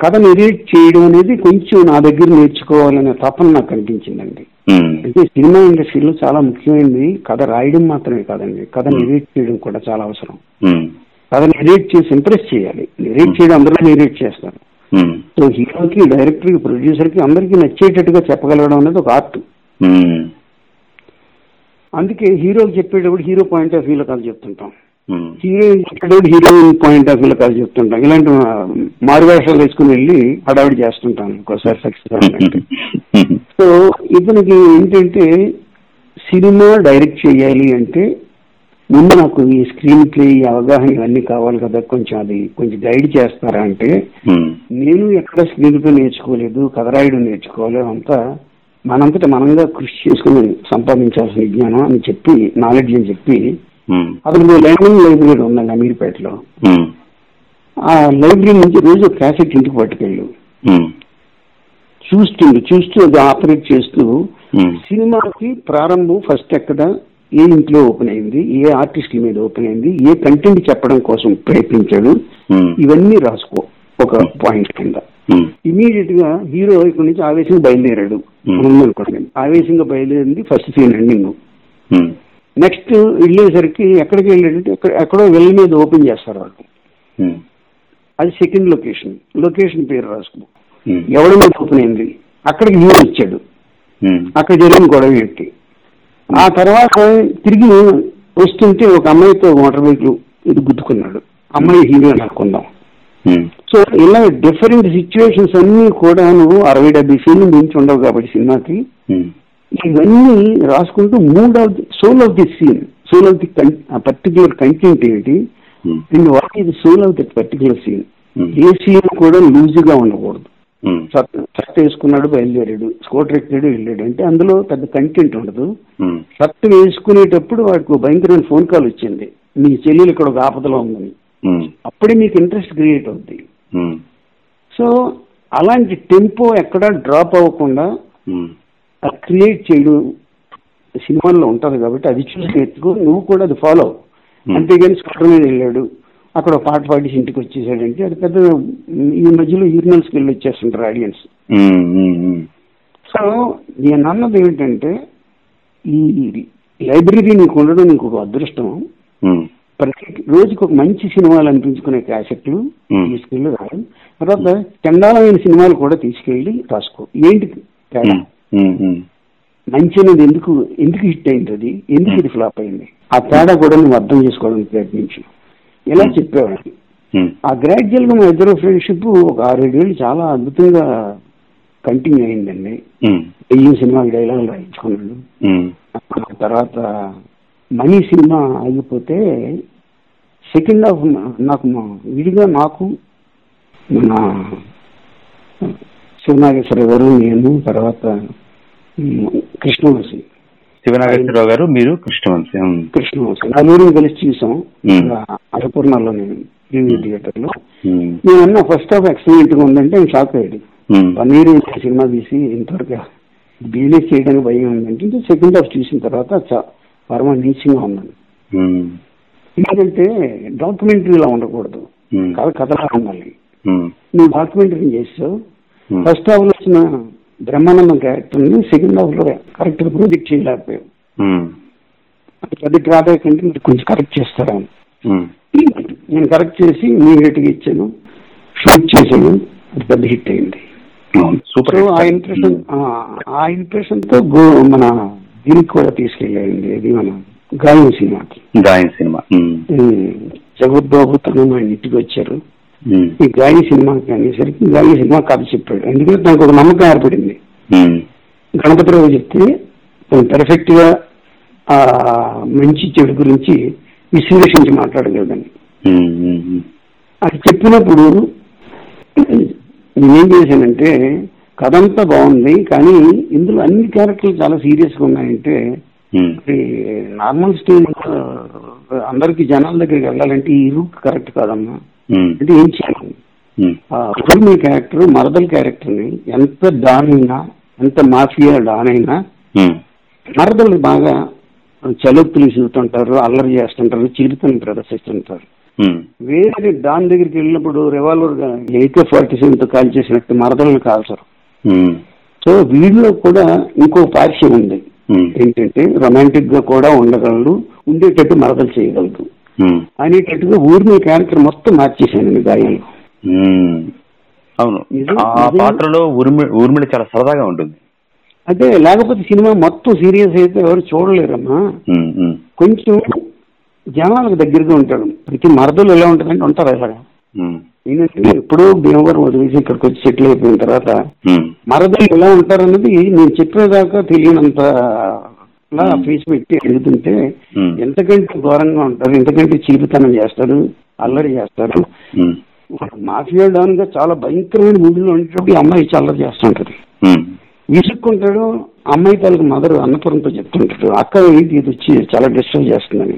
కథను ఎడిట్ చేయడం అనేది కొంచెం నా దగ్గర నేర్చుకోవాలనే తపన నాకు కనిపించిందండి. అంటే సినిమా ఇండస్ట్రీలో చాలా ముఖ్యమైనది కథ రాయడం మాత్రమే కాదండి, కథను ఎడిట్ చేయడం కూడా చాలా అవసరం. కథను ఎడిట్ చేసి ఇంప్రెస్ చేయాలి, ఎడిట్ చేయడం అందరూ ఎడిట్ చేస్తారు. సో హీరోకి, డైరెక్టర్కి, ప్రొడ్యూసర్కి అందరికీ నచ్చేటట్టుగా చెప్పగలగడం అనేది ఒక ఆర్ట్. అందుకే హీరోకి చెప్పేటప్పుడు హీరో పాయింట్ ఆఫ్ వ్యూలో కాదు చెప్తుంటాం, హీరోయిన్ చెప్పేటప్పుడు హీరోయిన్ పాయింట్ ఆఫ్ వ్యూలో కాదు చెప్తుంటాం. ఇలాంటి మారువేషాలు వేసుకుని వెళ్ళి హడావిడి చేస్తుంటాను ఒకసారి సక్సెస్ అవ్వాలంటే. సో ఇతనికి ఏంటంటే సినిమా డైరెక్ట్ చేయాలి అంటే ముందు నాకు ఈ స్క్రీన్ ప్లే, ఈ అవగాహన ఇవన్నీ కావాలి కదా, కొంచెం అది కొంచెం గైడ్ చేస్తారా అంటే, నేను ఎక్కడ స్క్రీన్ ప్లే నేర్చుకోలేదు, కథ రాయడం నేర్చుకోలేదు, అంతా మనంతట మనంగా కృషి చేసుకుని సంపాదించాల్సిన జ్ఞానం అని చెప్పి, నాలెడ్జ్ అని చెప్పి, అతను లెర్నింగ్ లైబ్రరీ ఉందండి అమీర్పేటలో. ఆ లైబ్రరీ నుంచి రోజు క్యాసెట్ ఇంటికి పట్టుకెళ్ళు చూస్తుండు, చూస్తూ అది ఆపరేట్ చేస్తూ సినిమాకి ప్రారంభం ఫస్ట్ ఎక్కడ, ఏ ఇంట్లో ఓపెన్ అయింది, ఏ ఆర్టిస్టుల మీద ఓపెన్ అయింది, ఏ కంటెంట్ చెప్పడం కోసం ప్రయత్నించాడు, ఇవన్నీ రాసుకో ఒక పాయింట్ కింద. ఇమీడియట్ గా హీరో ఇక్కడ నుంచి ఆవేశంగా బయలుదేరాడు అనుకోండి, ఆవేశంగా బయలుదేరింది ఫస్ట్ సీన్ ఎండింగ్. నెక్స్ట్ వెళ్ళేసరికి ఎక్కడికి వెళ్ళాడంటే ఎక్కడో వెళ్ళ మీద ఓపెన్ చేస్తారు వాళ్ళు, అది సెకండ్ లొకేషన్, లొకేషన్ పేరు రాసుకో, ఎవరి మీద ఓపెన్ అయింది, అక్కడికి హీరో వచ్చాడు, అక్కడ జరిగిన గొడవ ఏంటి. ఆ తర్వాత తిరిగి వస్తుంటే ఒక అమ్మాయితో మోటార్ బైక్లు ఇది గుద్దుకున్నాడు, అమ్మాయి హీరో అని అనుకుందాం. సో ఇలా డిఫరెంట్ సిచ్యువేషన్స్ అన్ని కూడా నువ్వు అరవై డెబ్బై సీన్లు మించి ఉండవు కాబట్టి సినిమాకి, ఇవన్నీ రాసుకుంటూ mood of the soul of the scene, soul of the particular content ఏంటి, and what is the soul of the particular scene. ఏ సీన్ కూడా లూజీగా ఉండకూడదు. షర్ట్ వేసుకున్నాడు బయలుదేరాడు, స్కూటర్ ఎక్కాడు వెళ్ళాడు అంటే అందులో పెద్ద కంటెంట్ ఉండదు. షర్ట్ వేసుకునేటప్పుడు వాడికి భయంకరమైన ఫోన్ కాల్ వచ్చింది, మీ చెల్లెలు ఇక్కడ ఒక ఆపదలో ఉందని, అప్పుడే మీకు ఇంట్రెస్ట్ క్రియేట్ అవుద్ది. సో అలాంటి టెంపో ఎక్కడా డ్రాప్ అవ్వకుండా క్రియేట్ చేయడం సినిమాల్లో ఉంటుంది కాబట్టి అది చూసి ఎత్తుకు నువ్వు కూడా అది ఫాలో అవు. అంతేగాని స్కూటర్ మీద వెళ్ళాడు, అక్కడ పాట పాడేసి ఇంటికి వచ్చేసాడంటే అది పెద్ద, ఈ మధ్యలో యూరినల్స్కి వెళ్ళి వచ్చేస్తుంటారు ఆడియన్స్. సో నేను అన్నది ఏమిటంటే ఈ లైబ్రరీ నీకు ఉండడం నీకు ఒక అదృష్టం. ప్రతి రోజుకి ఒక మంచి సినిమాలు అనిపించుకునే క్యాసెట్లు తీసుకెళ్ళి రావడం, తర్వాత చండాలమైన సినిమాలు కూడా తీసుకెళ్ళి రాసుకో. ఏంటి తేడా, మంచి అనేది ఎందుకు ఎందుకు హిట్ అయింది, అది ఎందుకు ఇది ఫ్లాప్ అయింది, ఆ తేడా కూడా నువ్వు అర్థం చేసుకోవడానికి ప్రయత్నించు. ఇలా చెప్పేవాడిని. ఆ గ్రాడ్యువల్ గా మా ఇద్దరు ఫ్రెండ్షిప్ ఒక ఆరేడేళ్ళు చాలా అద్భుతంగా కంటిన్యూ అయిందండి. ఈ సినిమాకి డైలాగులు రాయించుకున్నాడు. తర్వాత మనీ సినిమా ఆగిపోతే సెకండ్ హాఫ్ నాకు విడిగా నాకు మన శివనాగేశ్వరరావు గారు, నేను, తర్వాత కృష్ణవంశీ, శివనాగేశ్వరరావు గారు, మీరు, కృష్ణవంశీ కృష్ణవంశీ నలుగురిని కలిసి చూసాం అన్నపూర్ణలో నేను టీవీ థియేటర్ లో. నేనన్నా ఫస్ట్ హాఫ్ ఎక్సలెంట్ గా ఉందంటే నేను షాక్ అయ్యాడు, పన్నీరు సినిమా తీసి ఇంతవరకు బిజినెస్ చేయడానికి భయం ఉందంటే. సెకండ్ హాఫ్ చూసిన తర్వాత పరమ నీచంగా ఉన్నాను. ఎందుకంటే డాక్యుమెంటరీలా ఉండకూడదు, కథ కథలా ఉండాలి. నువ్వు డాక్యుమెంటరీ చేసావు, ఫస్ట్ హాఫ్ లో వచ్చిన బ్రహ్మానందం క్యారెక్టర్ ని సెకండ్ హాఫ్ లో కరెక్ట్ ప్రొజెక్ట్ చేయలేకపోయావు. అది డ్రాబ్యాక్ కంటే మీరు కొంచెం కరెక్ట్ చేస్తారా అని నేను కరెక్ట్ చేసి మీ రేటుగా ఇచ్చాను, షూట్ చేశాను, అది పెద్ద హిట్ అయింది. సో ఆ ఇంప్రెషన్ ఆ ఇంప్రెషన్ తో మన దీనికి కూడా తీసుకెళ్ళాడండి. అది మన గాయం సినిమాకి, గాయం సినిమా జగత్ బాబు తను మా ఇంటికి వచ్చారు. ఈ గాయ సినిమాకి అనేసరికి గాయ సినిమా కథ చెప్పాడు. ఎందుకంటే నాకు ఒక నమ్మకం ఏర్పడింది, గణపతిరావు చెప్తే పర్ఫెక్ట్ గా ఆ మంచి చెడు గురించి విశ్లేషించి మాట్లాడగలదని అది చెప్పినప్పుడు నేనేం చేశానంటే, కథ అంతా బాగుంది కానీ ఇందులో అన్ని క్యారెక్టర్లు చాలా సీరియస్ గా ఉన్నాయంటే నార్మల్ స్టేజ్ అందరికి జనాల దగ్గరికి వెళ్ళాలంటే ఈ రూట్ కరెక్ట్ కాదమ్మా అంటే ఏం చేయాలి. ఊర్మి క్యారెక్టర్, మరదల్ క్యారెక్టర్ ని ఎంత డాన్ అయినా, ఎంత మాఫియా డాన్ అయినా నారదులు బాగా చలుపు పిలుచుతుంటారు, అల్లరి చేస్తుంటారు, చిరుతని ప్రదర్శిస్తుంటారు. వేరే దాని దగ్గరికి వెళ్ళినప్పుడు రివాల్వర్ ఏకే ఫార్టీ సెవెన్ తో కాల్ చేసినట్టు మరదలను కాల్చరు. సో వీళ్ళలో కూడా ఇంకో పార్శ్యం ఉంది, ఏంటంటే రొమాంటిక్ గా కూడా ఉండగలరు, ఉండేటట్టు మరదలు చేయగలరు అనేటట్టుగా ఊరిని క్యారెక్టర్ మొత్తం మార్చేసాను గాయాలు. అవును, ఆ పాత్రలో ఊర్మిళ చాలా సరదాగా ఉంటుంది. అదే లేకపోతే సినిమా మొత్తం సీరియస్ అయితే ఎవరు చూడలేరమ్మా. కొంచెం జనాలకు దగ్గరగా ఉంటాడు. ప్రతి మరదలు ఎలా ఉంటుందంటే ఉంటారు అలాగా. ఏంటంటే ఎప్పుడో భీమవరం వదిలేసి ఇక్కడికి వచ్చి సెటిల్ అయిపోయిన తర్వాత మరదలు ఎలా ఉంటారు అనేది నేను చెప్పేదాకా తెలియనంత ఫీజు పెట్టి అడుగుతుంటే ఎంతకంటే ఘోరంగా ఉంటారు, ఎంతకంటే చీలితనం చేస్తారు, అల్లరి చేస్తారు. మాఫియా డాన్ గా చాలా భయంకరమైన మూవీలో ఉండేటప్పుడు అమ్మాయి అల్లరి చేస్తుంటది, విసుక్కుంటాడు. అమ్మాయి తాలూకు మదర్ అన్నపూర్ణతో చెప్తుంటాడు, అక్క ఏంటి ఇది వచ్చి చాలా డిస్టర్బ్ చేస్తుందని.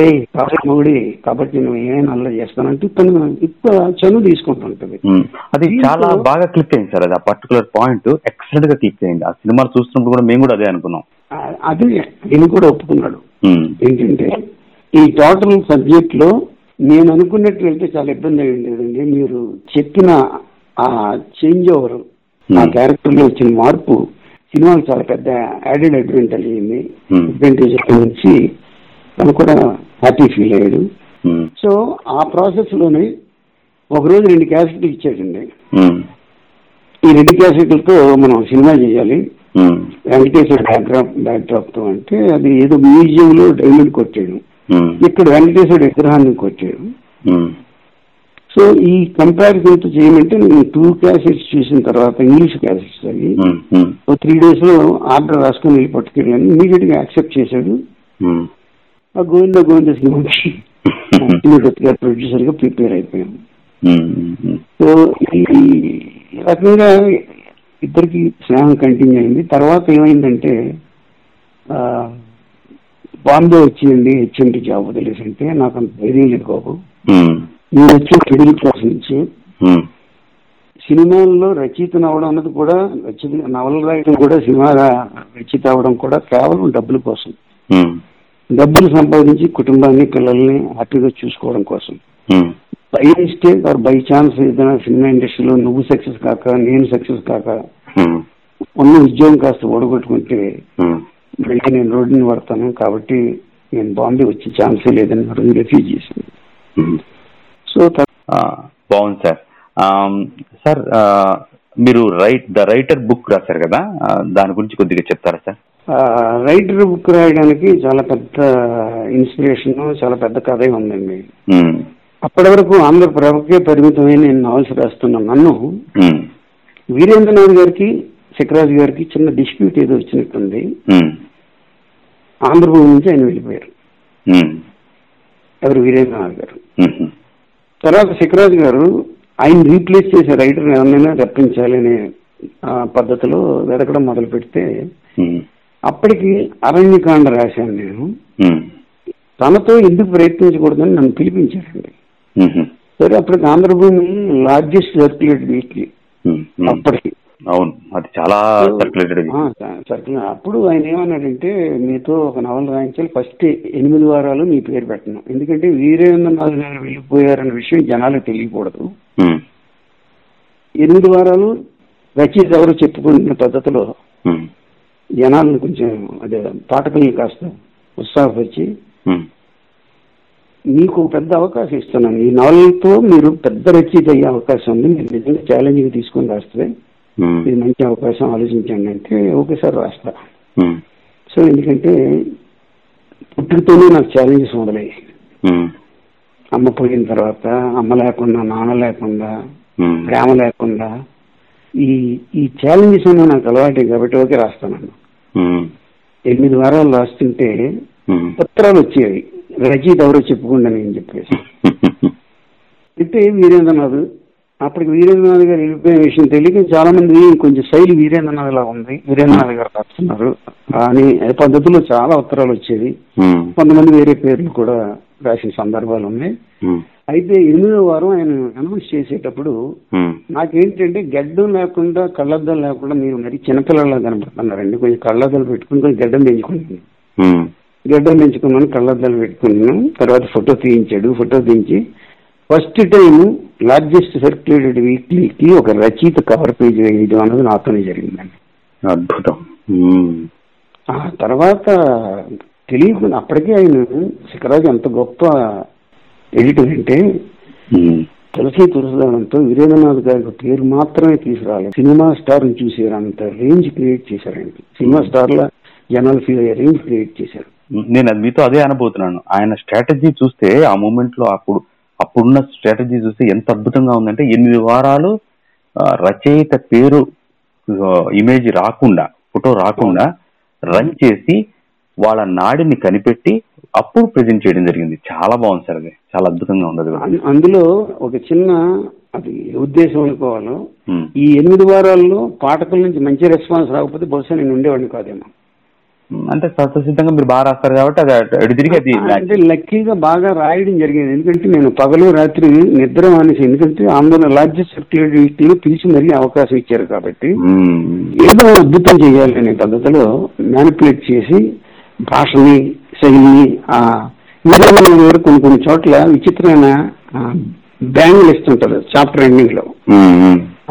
ఏ కాబట్టి మూడి కాబట్టి నువ్వు ఏమైనా అల్లరి చేస్తానంటే తను ఎక్కువ చనువు తీసుకుంటుంటది. అది చాలా బాగా క్లిక్ అయింది సార్, అది ఆ పర్టికులర్ పాయింట్ ఎక్సలెంట్ గా క్లిక్ అయింది. ఆ సినిమా చూస్తున్నప్పుడు కూడా మేము కూడా అదే అనుకున్నాం. అదే నేను కూడా ఒప్పుకున్నాడు. ఏంటంటే ఈ టోటల్ సబ్జెక్ట్ లో నేను అనుకున్నట్టు వెళ్తే చాలా ఇబ్బంది అయ్యిండేదండి. మీరు చెప్పిన ఆ చేంజ్ ఓవర్, ఆ క్యారెక్టర్ లో వచ్చిన మార్పు సినిమాకి చాలా పెద్ద యాడెడ్ అడ్వాంటేజ్ అయ్యింది. అడ్వాంటేజ్ నుంచి తను కూడా హ్యాపీ ఫీల్ అయ్యాడు. సో ఆ ప్రాసెస్ లోనే ఒకరోజు రెండు క్యాసెట్లు ఇచ్చాడండి. ఈ రెండు క్యాసెట్లతో మనం సినిమా చేయాలి, వెంకటేశ్వర బ్యాక్డ్రాప్ బ్యాక్డ్రాప్ తో అంటే అది ఏదో మ్యూజియం లో డైమండ్ కొట్టాడు, ఇక్కడ వెంకటేశ్వర విగ్రహాన్ని కొట్టాడు. సో ఈ కంపారిజన్ తో చేయమంటే నేను టూ క్యాసెట్స్ చూసిన తర్వాత ఇంగ్లీష్ క్యాసెట్స్ అవి ఓ త్రీ డేస్ లో ఆర్డర్ రాసుకుని వెళ్ళి పట్టుకెళ్ళాను. ఇమీడియట్ గా యాక్సెప్ట్ చేశాడు. ఆ గోవింద గోవింద సినిమాకి ప్రొడ్యూసర్ గా ప్రిపేర్ అయిపోయాను. సో ఈ రకంగా ఇద్దరికి స్నేహం కంటిన్యూ అయింది. తర్వాత ఏమైందంటే బాంబే వచ్చిందండి, హెచ్ఎండి జాబ్ వదిలేసంటే నాకు అంత ధైర్యం లేదు బాబు. నేను వచ్చి షెడ్యూల్ క్లాస్ నుంచి సినిమాల్లో రచయితను అవడం అన్నది కూడా, రచయిత నవల రాయడం కూడా, సినిమా రచయిత అవడం కూడా కేవలం డబ్బుల కోసం, డబ్బులు సంపాదించి కుటుంబాన్ని పిల్లల్ని హ్యాపీగా చూసుకోవడం కోసం. By mistake or by chance ఏదైనా సినిమా ఇండస్ట్రీలో నువ్వు సక్సెస్ కాక, నేను సక్సెస్ కాక ఉన్న ఉద్యోగం కాస్త ఓడగొట్టుకుంటే మళ్ళీ నేను రోడ్డుని పడతాను, కాబట్టి నేను బాంబే వచ్చే ఛాన్సే లేదని రోజు రిఫ్యూజ్ చేశాను. సో బాగుంది సార్. సార్ మీరు రైట్ ద రైటర్ బుక్ రాశారు కదా, దాని గురించి కొద్దిగా చెప్తారా సార్? రైటర్ బుక్ రాయడానికి చాలా పెద్ద ఇన్స్పిరేషన్, చాలా పెద్ద కథ ఉందండి. అప్పటి వరకు ఆంధ్ర ప్రభకే పరిమితమైన నేను నావల్స్ రాస్తున్నాను. నన్ను వీరేంద్రనాథ్ గారికి, శిఖరాజు గారికి చిన్న డిస్ప్యూట్ ఏదో వచ్చినట్టుంది. ఆంధ్రభూమి నుంచి ఆయన వెళ్ళిపోయారు, ఎవరు వీరేంద్రనాథ్ గారు. తర్వాత శిఖరాజు గారు ఆయన రీప్లేస్ చేసే రైటర్ని ఎవరినైనా రప్పించాలి అనే పద్ధతిలో వెతకడం మొదలు పెడితే అప్పటికి అరణ్యకాండ రాశాను నేను. తనతో ఎందుకు ప్రయత్నించకూడదని నన్ను పిలిపించారండి. సరే, అప్పటికి ఆంధ్రభూమి లార్జెస్ట్ సర్క్యులేటెడ్ వీక్లీ అప్పటికి. అవును, అది చాలా సర్క్యులేటెడ్ సర్క్యులే. అప్పుడు ఆయన ఏమన్నాడంటే, మీతో ఒక నవల రాయించాలి, ఫస్ట్ ఎనిమిది వారాలు మీ పేరు పెట్టను, ఎందుకంటే వీరేంద్రనాథ్ గారు వెళ్ళిపోయారన్న విషయం జనాలకు తెలియకూడదు. ఎనిమిది వారాలు రచయిత ఎవరు చెప్పుకునే పద్ధతిలో జనాలను కొంచెం అదే పాఠకుల్ని కాస్త ఉత్సాహపరిచి మీకు పెద్ద అవకాశం ఇస్తున్నాను, ఈ నవలతో మీరు పెద్ద రచయిత అయ్యే అవకాశం ఉంది, మీరు నిజంగా ఛాలెంజింగ్ తీసుకుని రాస్తే ఇది మంచి అవకాశం, ఆలోచించండి అంటే ఓకే సార్ రాస్తా. సో ఎందుకంటే పుట్టుకతోనే నాకు ఛాలెంజెస్ మొదలయ్యి, అమ్మ పోయిన తర్వాత అమ్మ లేకుండా, నాన్న లేకుండా, ప్రేమ లేకుండా ఈ ఈ ఛాలెంజెస్ అనే నాకు అలవాటే కాబట్టి ఓకే రాస్తాను. ఎనిమిది వారాలు రాస్తుంటే పత్రాలు వచ్చేవి, రచయిత ఎవరో చెప్పుకుండా నేను చెప్పేసి. అయితే వీరేంద్రనాథ్ అప్పటికి వీరేంద్రనాథ్ గారు వెళ్ళిపోయిన విషయం తెలియక చాలా మంది కొంచెం శైలి వీరేంద్రనాథ్ లా ఉంది, వీరేంద్రనాథ్ గారు రాస్తున్నారు అని పద్ధతిలో చాలా ఉత్తరాలు వచ్చేది. కొంతమంది వేరే పేర్లు కూడా రాసిన సందర్భాలు ఉన్నాయి. అయితే ఎనిమిదో వారం ఆయన అనౌన్స్ చేసేటప్పుడు నాకేంటంటే గడ్డం లేకుండా కళ్ళద్దాలు లేకుండా మీరు మరి చిన్నపిల్లలా కనపడుతున్నారండి, కొంచెం కళ్ళద్దాలు పెట్టుకుని కొంచెం గడ్డం పెంచుకుంటున్నాను, గడ్డం పెంచుకున్నాను, కళ్ళద్దాలు పెట్టుకున్నాను. తర్వాత ఫోటో తీయించాడు. ఫోటో తీయించి ఫస్ట్ టైం లార్జెస్ట్ సర్క్యులేటెడ్ వీక్లీకి ఒక రచయిత కవర్ పేజ్ వేయడం అన్నది నాతోనే జరిగిందండి. అద్భుతం. ఆ తర్వాత తెలియకుండా అప్పటికే ఆయన శిఖరాజు ఎంత గొప్ప ఎడిటర్ అంటే తులసి తులసిదానంతో వీరేంద్రనాథ్ గారి పేరు మాత్రమే తీసుకురాలేదు, సినిమా స్టార్ ని చూసారు అంత రేంజ్ క్రియేట్ చేశారండి. సినిమా స్టార్ లా జనాలు ఫీల్ అయ్యే రేంజ్ క్రియేట్ చేశారు. నేను అది మీతో అదే అనబోతున్నాను. ఆయన స్ట్రాటజీ చూస్తే ఆ మూమెంట్ లో అప్పుడు అప్పుడున్న స్ట్రాటజీ చూస్తే ఎంత అద్భుతంగా ఉందంటే ఎనిమిది వారాలు రచయిత పేరు ఇమేజ్ రాకుండా ఫోటో రాకుండా రన్ చేసి వాళ్ళ నాడిని కనిపెట్టి అప్పుడు ప్రెజెంట్ చేయడం జరిగింది. చాలా బాగుంది సార్, అది చాలా అద్భుతంగా ఉండదు. అందులో ఒక చిన్న అది ఉద్దేశం అనుకోవాలో ఈ ఎనిమిది వారాల్లో పాఠకుల నుంచి మంచి రెస్పాన్స్ రాకపోతే బహుశా నేను ఉండేవాడిని కాదేమో. అంటే స్వతసిద్ధంగా మీరు బాగా రాస్తారు కాబట్టి అది తిరిగి అది అంటే లక్కీగా బాగా రాయడం జరిగింది. ఎందుకంటే నేను పగలు రాత్రి నిద్ర అనేసి, ఎందుకంటే ఆందోళన లార్జెస్ట్ సర్క్యులేటరీ తీసి మరీ అవకాశం ఇచ్చారు కాబట్టి ఏదో అద్భుతం చేయాలి అనే పద్ధతిలో మ్యానిపులేట్ చేసి భాషని శైలిని వీరేంద్రనాథ్ గారు కొన్ని కొన్ని చోట్ల విచిత్రమైన బ్యాంగిల్ ఇస్తుంటారు చాప్టర్ ఎండింగ్ లో.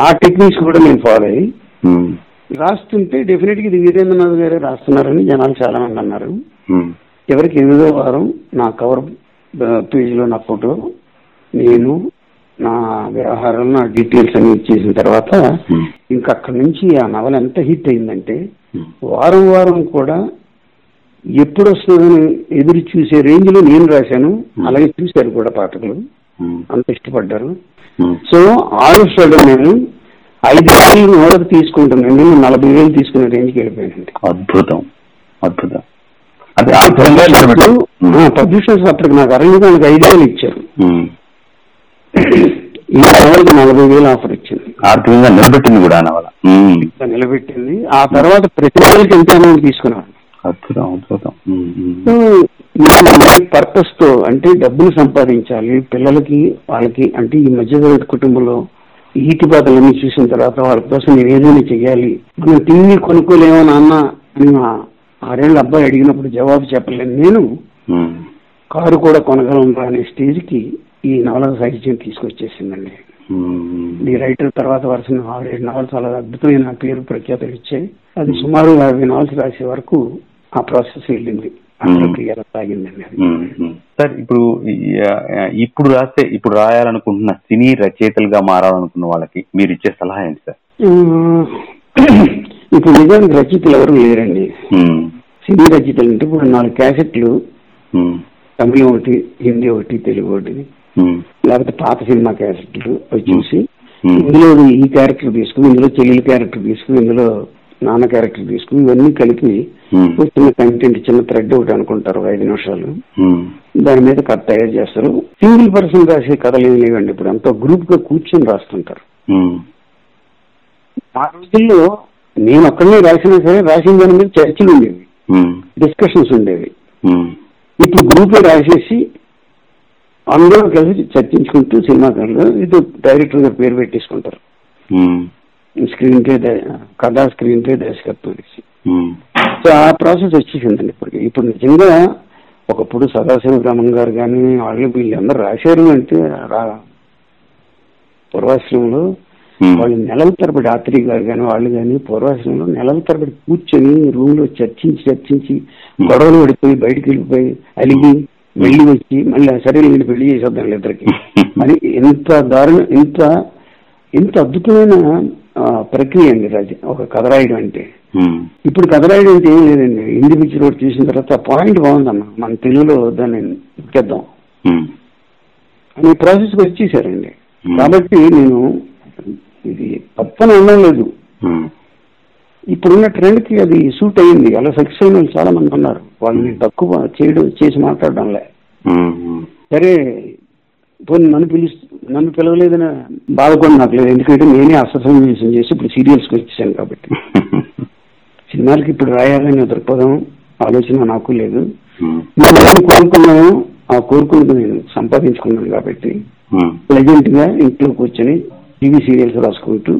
ఆ టెక్నిక్స్ కూడా నేను ఫాలో అయ్యి రాస్తుంటే డెఫినెట్ గా ఇది వీరేంద్రనాథ్ గారే రాస్తున్నారని జనాలు చాలా మంది అన్నారు. ఎవరికి ఎనిమిదో వారం నా కవర్ పేజీలో నా ఫోటో నేను నా వ్యవహారాలు నా డీటెయిల్స్ అన్ని ఇచ్చేసిన తర్వాత ఇంకా అక్కడి నుంచి ఆ నవల ఎంత హిట్ అయిందంటే వారం వారం కూడా ఎప్పుడు వస్తుందని ఎదురు చూసే రేంజ్ లో నేను రాశాను. అలాగే చూశారు కూడా పాఠకులు, అంత ఇష్టపడ్డారు. సో ఆల్ సడన్ నేను ఐదు వేలు ఓడకు తీసుకుంటున్నాను, నలభై వేలు తీసుకునే రేంజ్కి వెళ్ళిపోయానండి. అద్భుతం అద్భుతం. పబ్లిషర్స్ అప్పటికి నాకు అరణ్యకాండకు ఐదు వేలు ఇచ్చారు, ఈ నవలకు నలభై వేలు ఆఫర్ ఇచ్చింది. ఆర్థికంగా నిలబెట్టింది కూడా నవల నిలబెట్టింది. ఆ తర్వాత ప్రతి నెలకి ఎంతైనా తీసుకున్నాను. అద్భుతం అద్భుతం. పర్పస్ తో అంటే డబ్బులు సంపాదించాలి పిల్లలకి వాళ్ళకి, అంటే ఈ మధ్యతరగతి కుటుంబంలో ఈతిపాతలన్నీ చూసిన తర్వాత వాళ్ళ కోసం నేను ఏదైనా చెయ్యాలి. మనం టీవీ కొనుక్కోలేమో నాన్న అని మా ఆరేళ్ళ అబ్బాయి అడిగినప్పుడు జవాబు చెప్పలేను, నేను కారు కూడా కొనగలరా అనే స్టేజ్కి ఈ నవల సాహిత్యం తీసుకొచ్చేసిందండి. ఈ రైటర్ తర్వాత వరుస ఆరేడు నవల్స్ అలా అద్భుతమైన పేరు ప్రఖ్యాతలు ఇచ్చాయి. అది సుమారు యాభై నవల్స్ రాసే వరకు ఆ ప్రాసెస్ వెళ్ళింది, ప్రక్రియ సాగిందండి. సార్ ఇప్పుడు ఇప్పుడు రాస్తే ఇప్పుడు రాయాలనుకుంటున్న సినీ రచయితలుగా మారాలనుకున్న వాళ్ళకి మీరు ఇచ్చే సలహా ఏంటి సార్? ఇప్పుడు నిజానికి రచయితలు ఎవరు లేరండి. సినీ రచయితలు అంటే ఇప్పుడు నాలుగు క్యాసెట్లు, తమిళ ఒకటి, హిందీ ఒకటి, తెలుగు ఒకటి, లేకపోతే పాత సినిమా క్యాసెట్లు వచ్చేసి ఇందులో ఈ క్యారెక్టర్ తీసుకుని, ఇందులో చెల్లెల క్యారెక్టర్ తీసుకుని, ఇందులో నాన్న క్యారెక్టర్ తీసుకుని, ఇవన్నీ కలిపి చిన్న కంటెంట్ చిన్న థ్రెడ్ ఒకటి అనుకుంటారు ఐదు నిమిషాలు, దాని మీద కథ తయారు చేస్తారు. సింగిల్ పర్సన్ రాసే కథలు ఏం లేవండి ఇప్పుడు, అంతా గ్రూప్ గా కూర్చొని రాస్తుంటారు. ఆ రోజుల్లో నేను ఒక్కనే రాసినా సరే రాసిన దాని మీద చర్చలు ఉండేవి, డిస్కషన్స్ ఉండేవి. ఇప్పుడు గ్రూప్ లో రాసేసి అందరూ కలిసి చర్చించుకుంటూ సినిమా కథలు ఇది డైరెక్టర్ గారు పేరు పెట్టేసుకుంటారు, స్క్రీన్ ప్లే కథా స్క్రీన్ ప్లే దర్శకత్వం. సో ఆ ప్రాసెస్ వచ్చేసిందండి ఇప్పటికి. ఇప్పుడు నిజంగా ఒకప్పుడు సదాశివ బ్రహ్మం గారు కానీ వాళ్ళు వీళ్ళందరూ రాశారు అంటే పూర్వాశ్రమంలో వాళ్ళు నెలల తరబడి, ఆత్రి గారు కానీ వాళ్ళు కానీ పూర్వాశ్రమంలో నెలల తరబడి కూర్చొని రూమ్ లో చర్చించి చర్చించి గొడవలు పడిపోయి బయటకు వెళ్ళిపోయి అలిగి వెళ్ళి వచ్చి మళ్ళీ సరే వెళ్ళి పెళ్లి చేసేద్దాం ఇద్దరికి అని, ఎంత దారుణ ఎంత ఎంత అద్భుతమైన ప్రక్రియ అండి రాజు ఒక కథ రాయడం అంటే. ఇప్పుడు కథ రాయడం అంటే ఏం లేదండి, హిందీ పిక్చర్ ఒకటి చూసిన తర్వాత పాయింట్ బాగుందన్న మన తెలుగులో దాన్ని ఎక్కేద్దాం అనే ప్రాసెస్కి వచ్చేసారండి. కాబట్టి నేను ఇది తప్పని అనడం లేదు, ఇప్పుడున్న ట్రెండ్కి అది సూట్ అయ్యింది. అలా సక్సెస్ అయిన వాళ్ళు చాలా మంది ఉన్నారు, వాళ్ళని తక్కువ చేయడం చేసి మాట్లాడడంలే. సరే పోనీ నన్ను పిలు నన్ను పిలవలేదని బాధ కూడా నాకు లేదు, ఎందుకంటే నేనే అసోసియేషన్ చేసి ఇప్పుడు సీరియల్స్కి వచ్చేసాను కాబట్టి సినిమాలకి ఇప్పుడు రాయాలని దృక్పథం ఆలోచన నాకు లేదు. నేను ఏం కోరుకున్నాను ఆ కోరికను నేను సంపాదించుకున్నాను కాబట్టి ప్లెజెంట్ గా ఇంట్లో కూర్చొని టీవీ సీరియల్స్ రాసుకుంటూ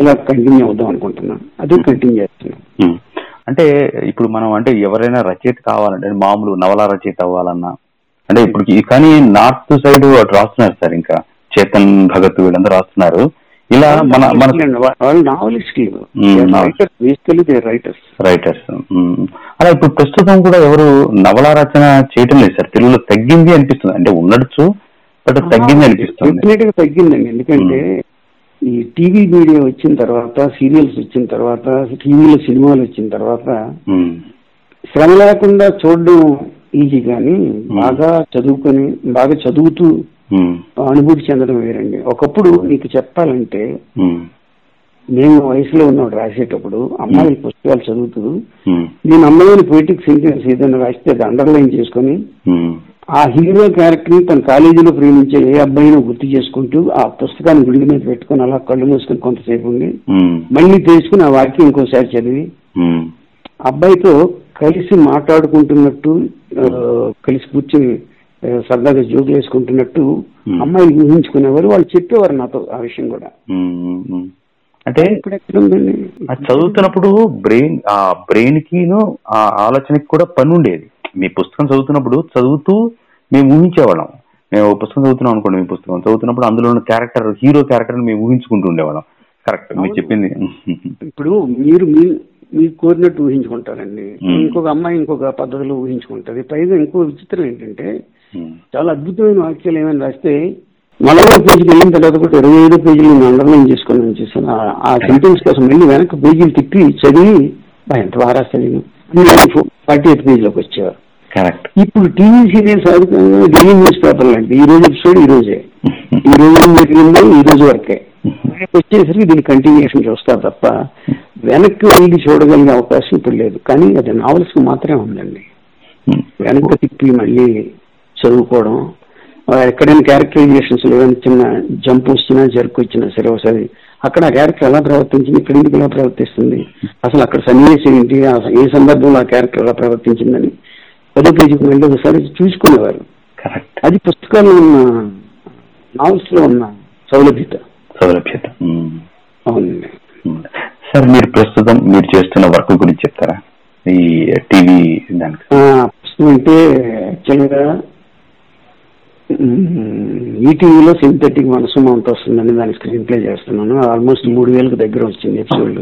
ఇలా కంటిన్యూ అవుదాం అనుకుంటున్నాను. అది కంటిన్యూ చేస్తున్నాను. అంటే ఇప్పుడు మనం అంటే ఎవరైనా రచయిత కావాలంటే మామూలు నవలా రచయిత అవ్వాలన్నా అంటే ఇప్పుడు కానీ నార్త్ సైడ్ అటు రాస్తున్నారు సార్, ఇంకా చేతన్ భగత్ వీళ్ళందరూ రాస్తున్నారు. ఇలా మన మన రైటర్స్ అలా ఇప్పుడు ప్రస్తుతం కూడా ఎవరు నవలా రచన చేయటం లేదు సార్. తెలుగులో తగ్గింది అనిపిస్తుంది, అంటే ఉండొచ్చు బట్ తగ్గింది అనిపిస్తుంది. తగ్గిందండి, ఎందుకంటే ఈ టీవీ మీడియా వచ్చిన తర్వాత, సీరియల్స్ వచ్చిన తర్వాత, టీవీలో సినిమాలు వచ్చిన తర్వాత శ్రమ లేకుండా చూడడం ఈజీ, కానీ బాగా చదువుకొని బాగా చదువుతూ అనుభూతి చెందడం వేరండి. ఒకప్పుడు నీకు చెప్పాలంటే మేము వయసులో ఉన్నాడు రాసేటప్పుడు అమ్మాయిల పుస్తకాలు చదువుతూ నేను అమ్మాయిని పొయిటిక్ సెంటెన్స్ ఏదైనా రాస్తే అది అండర్లైన్ చేసుకుని ఆ హీరో క్యారెక్టర్ ని తన కాలేజీలో ప్రేమించే ఏ అబ్బాయిని గుర్తు చేసుకుంటూ ఆ పుస్తకాన్ని గుడి మీద పెట్టుకుని అలా కళ్ళు మూసుకుని కొంతసేపు ఉండి మళ్ళీ తెలుసుకుని ఆ వాక్యం ఇంకోసారి చదివి అబ్బాయితో కలిసి మాట్లాడుకుంటున్నట్టు కలిసి కూర్చొని సరదాగా జోగు వేసుకుంటున్నట్టు అమ్మాయిలు ఊహించుకునేవారు. వాళ్ళు చెప్పేవారు నాతో ఆ విషయం కూడా. అంటే చదువుతున్నప్పుడు బ్రెయిన్ ఆ బ్రెయిన్ కి ఆ ఆలోచనకి కూడా పని ఉండేది. మీ పుస్తకం చదువుతున్నప్పుడు చదువుతూ మేము ఊహించేవాళ్ళం, మేము పుస్తకం చదువుతున్నాం అనుకోండి, మీ పుస్తకం చదువుతున్నప్పుడు అందులో ఉన్న క్యారెక్టర్ హీరో క్యారెక్టర్ మేము ఊహించుకుంటూ ఉండేవాళ్ళం. కరెక్ట్ మీరు చెప్పింది. ఇప్పుడు మీరు మీరు కోరినట్టు ఊహించుకుంటారండి, ఇంకొక అమ్మాయి ఇంకొక పద్ధతిలో ఊహించుకుంటది. పైగా ఇంకో విచిత్రం ఏంటంటే చాలా అద్భుతమైన వాక్యాలు ఏమైనా రాస్తే నలభై పేజీలు వెళ్ళిన తర్వాత కూడా ఇరవై ఐదు పేజీలు నేను అండర్లైన్ చేసుకుని చేశాను. ఆ సెంటెన్స్ కోసం వెళ్ళి వెనక పేజీలు తిప్పి చదివి ఎంత బాగా రాస్తాను నేను ఫార్టీ ఎయిట్ పేజీలోకి వచ్చేవారు. కరెక్ట్. ఇప్పుడు టీవీ సీరియల్స్ ఆడుకునే డైలీ న్యూస్ పేపర్లు అంటే ఈ రోజు ఎపిసోడ్ ఈ రోజే, ఈ రోజు జరిగిందో ఈ రోజు వరకే, రేపు వచ్చేసరికి దీని కంటిన్యూషన్ చూస్తారు తప్ప వెనక్కి వెళ్ళి చూడగలిగే అవకాశం ఇప్పుడు లేదు. కానీ అది నావెల్స్కి మాత్రమే ఉందండి. వెనక్కి తిప్పి మళ్ళీ చదువుకోవడం, ఎక్కడైనా క్యారెక్టరైజేషన్స్ ఏదైనా చిన్న జంప్ వచ్చినా జరుపు వచ్చినా సరే ఒకసారి అక్కడ ఆ క్యారెక్టర్ ఎలా ప్రవర్తించింది, ఇక్కడ ఎందుకు ఎలా ప్రవర్తిస్తుంది, అసలు అక్కడ సన్నివేశం ఏంటి, ఏ సందర్భంలో ఆ క్యారెక్టర్ ఎలా ప్రవర్తించిందని పదో పేజీకి వెళ్ళి ఒకసారి చూసుకునేవారు. అది పుస్తకాల్లో ఉన్న నావెల్స్ లో ఉన్న సౌలభ్యత. సౌలభ్యత అవునండి. సార్ మీరు ప్రస్తుతం మీరు చేస్తున్న వర్క్ గురించి చెప్తారా? ఈ టీవీ దానికి ప్రస్తుతం అంటే యాక్చువల్గా ఈ టీవీలో సింథటిక్ మనసు అంత వస్తుందని దాని స్క్రీన్ ప్లే చేస్తున్నాను. ఆల్మోస్ట్ మూడు వేలకు దగ్గర వచ్చింది ఎపిసోడ్.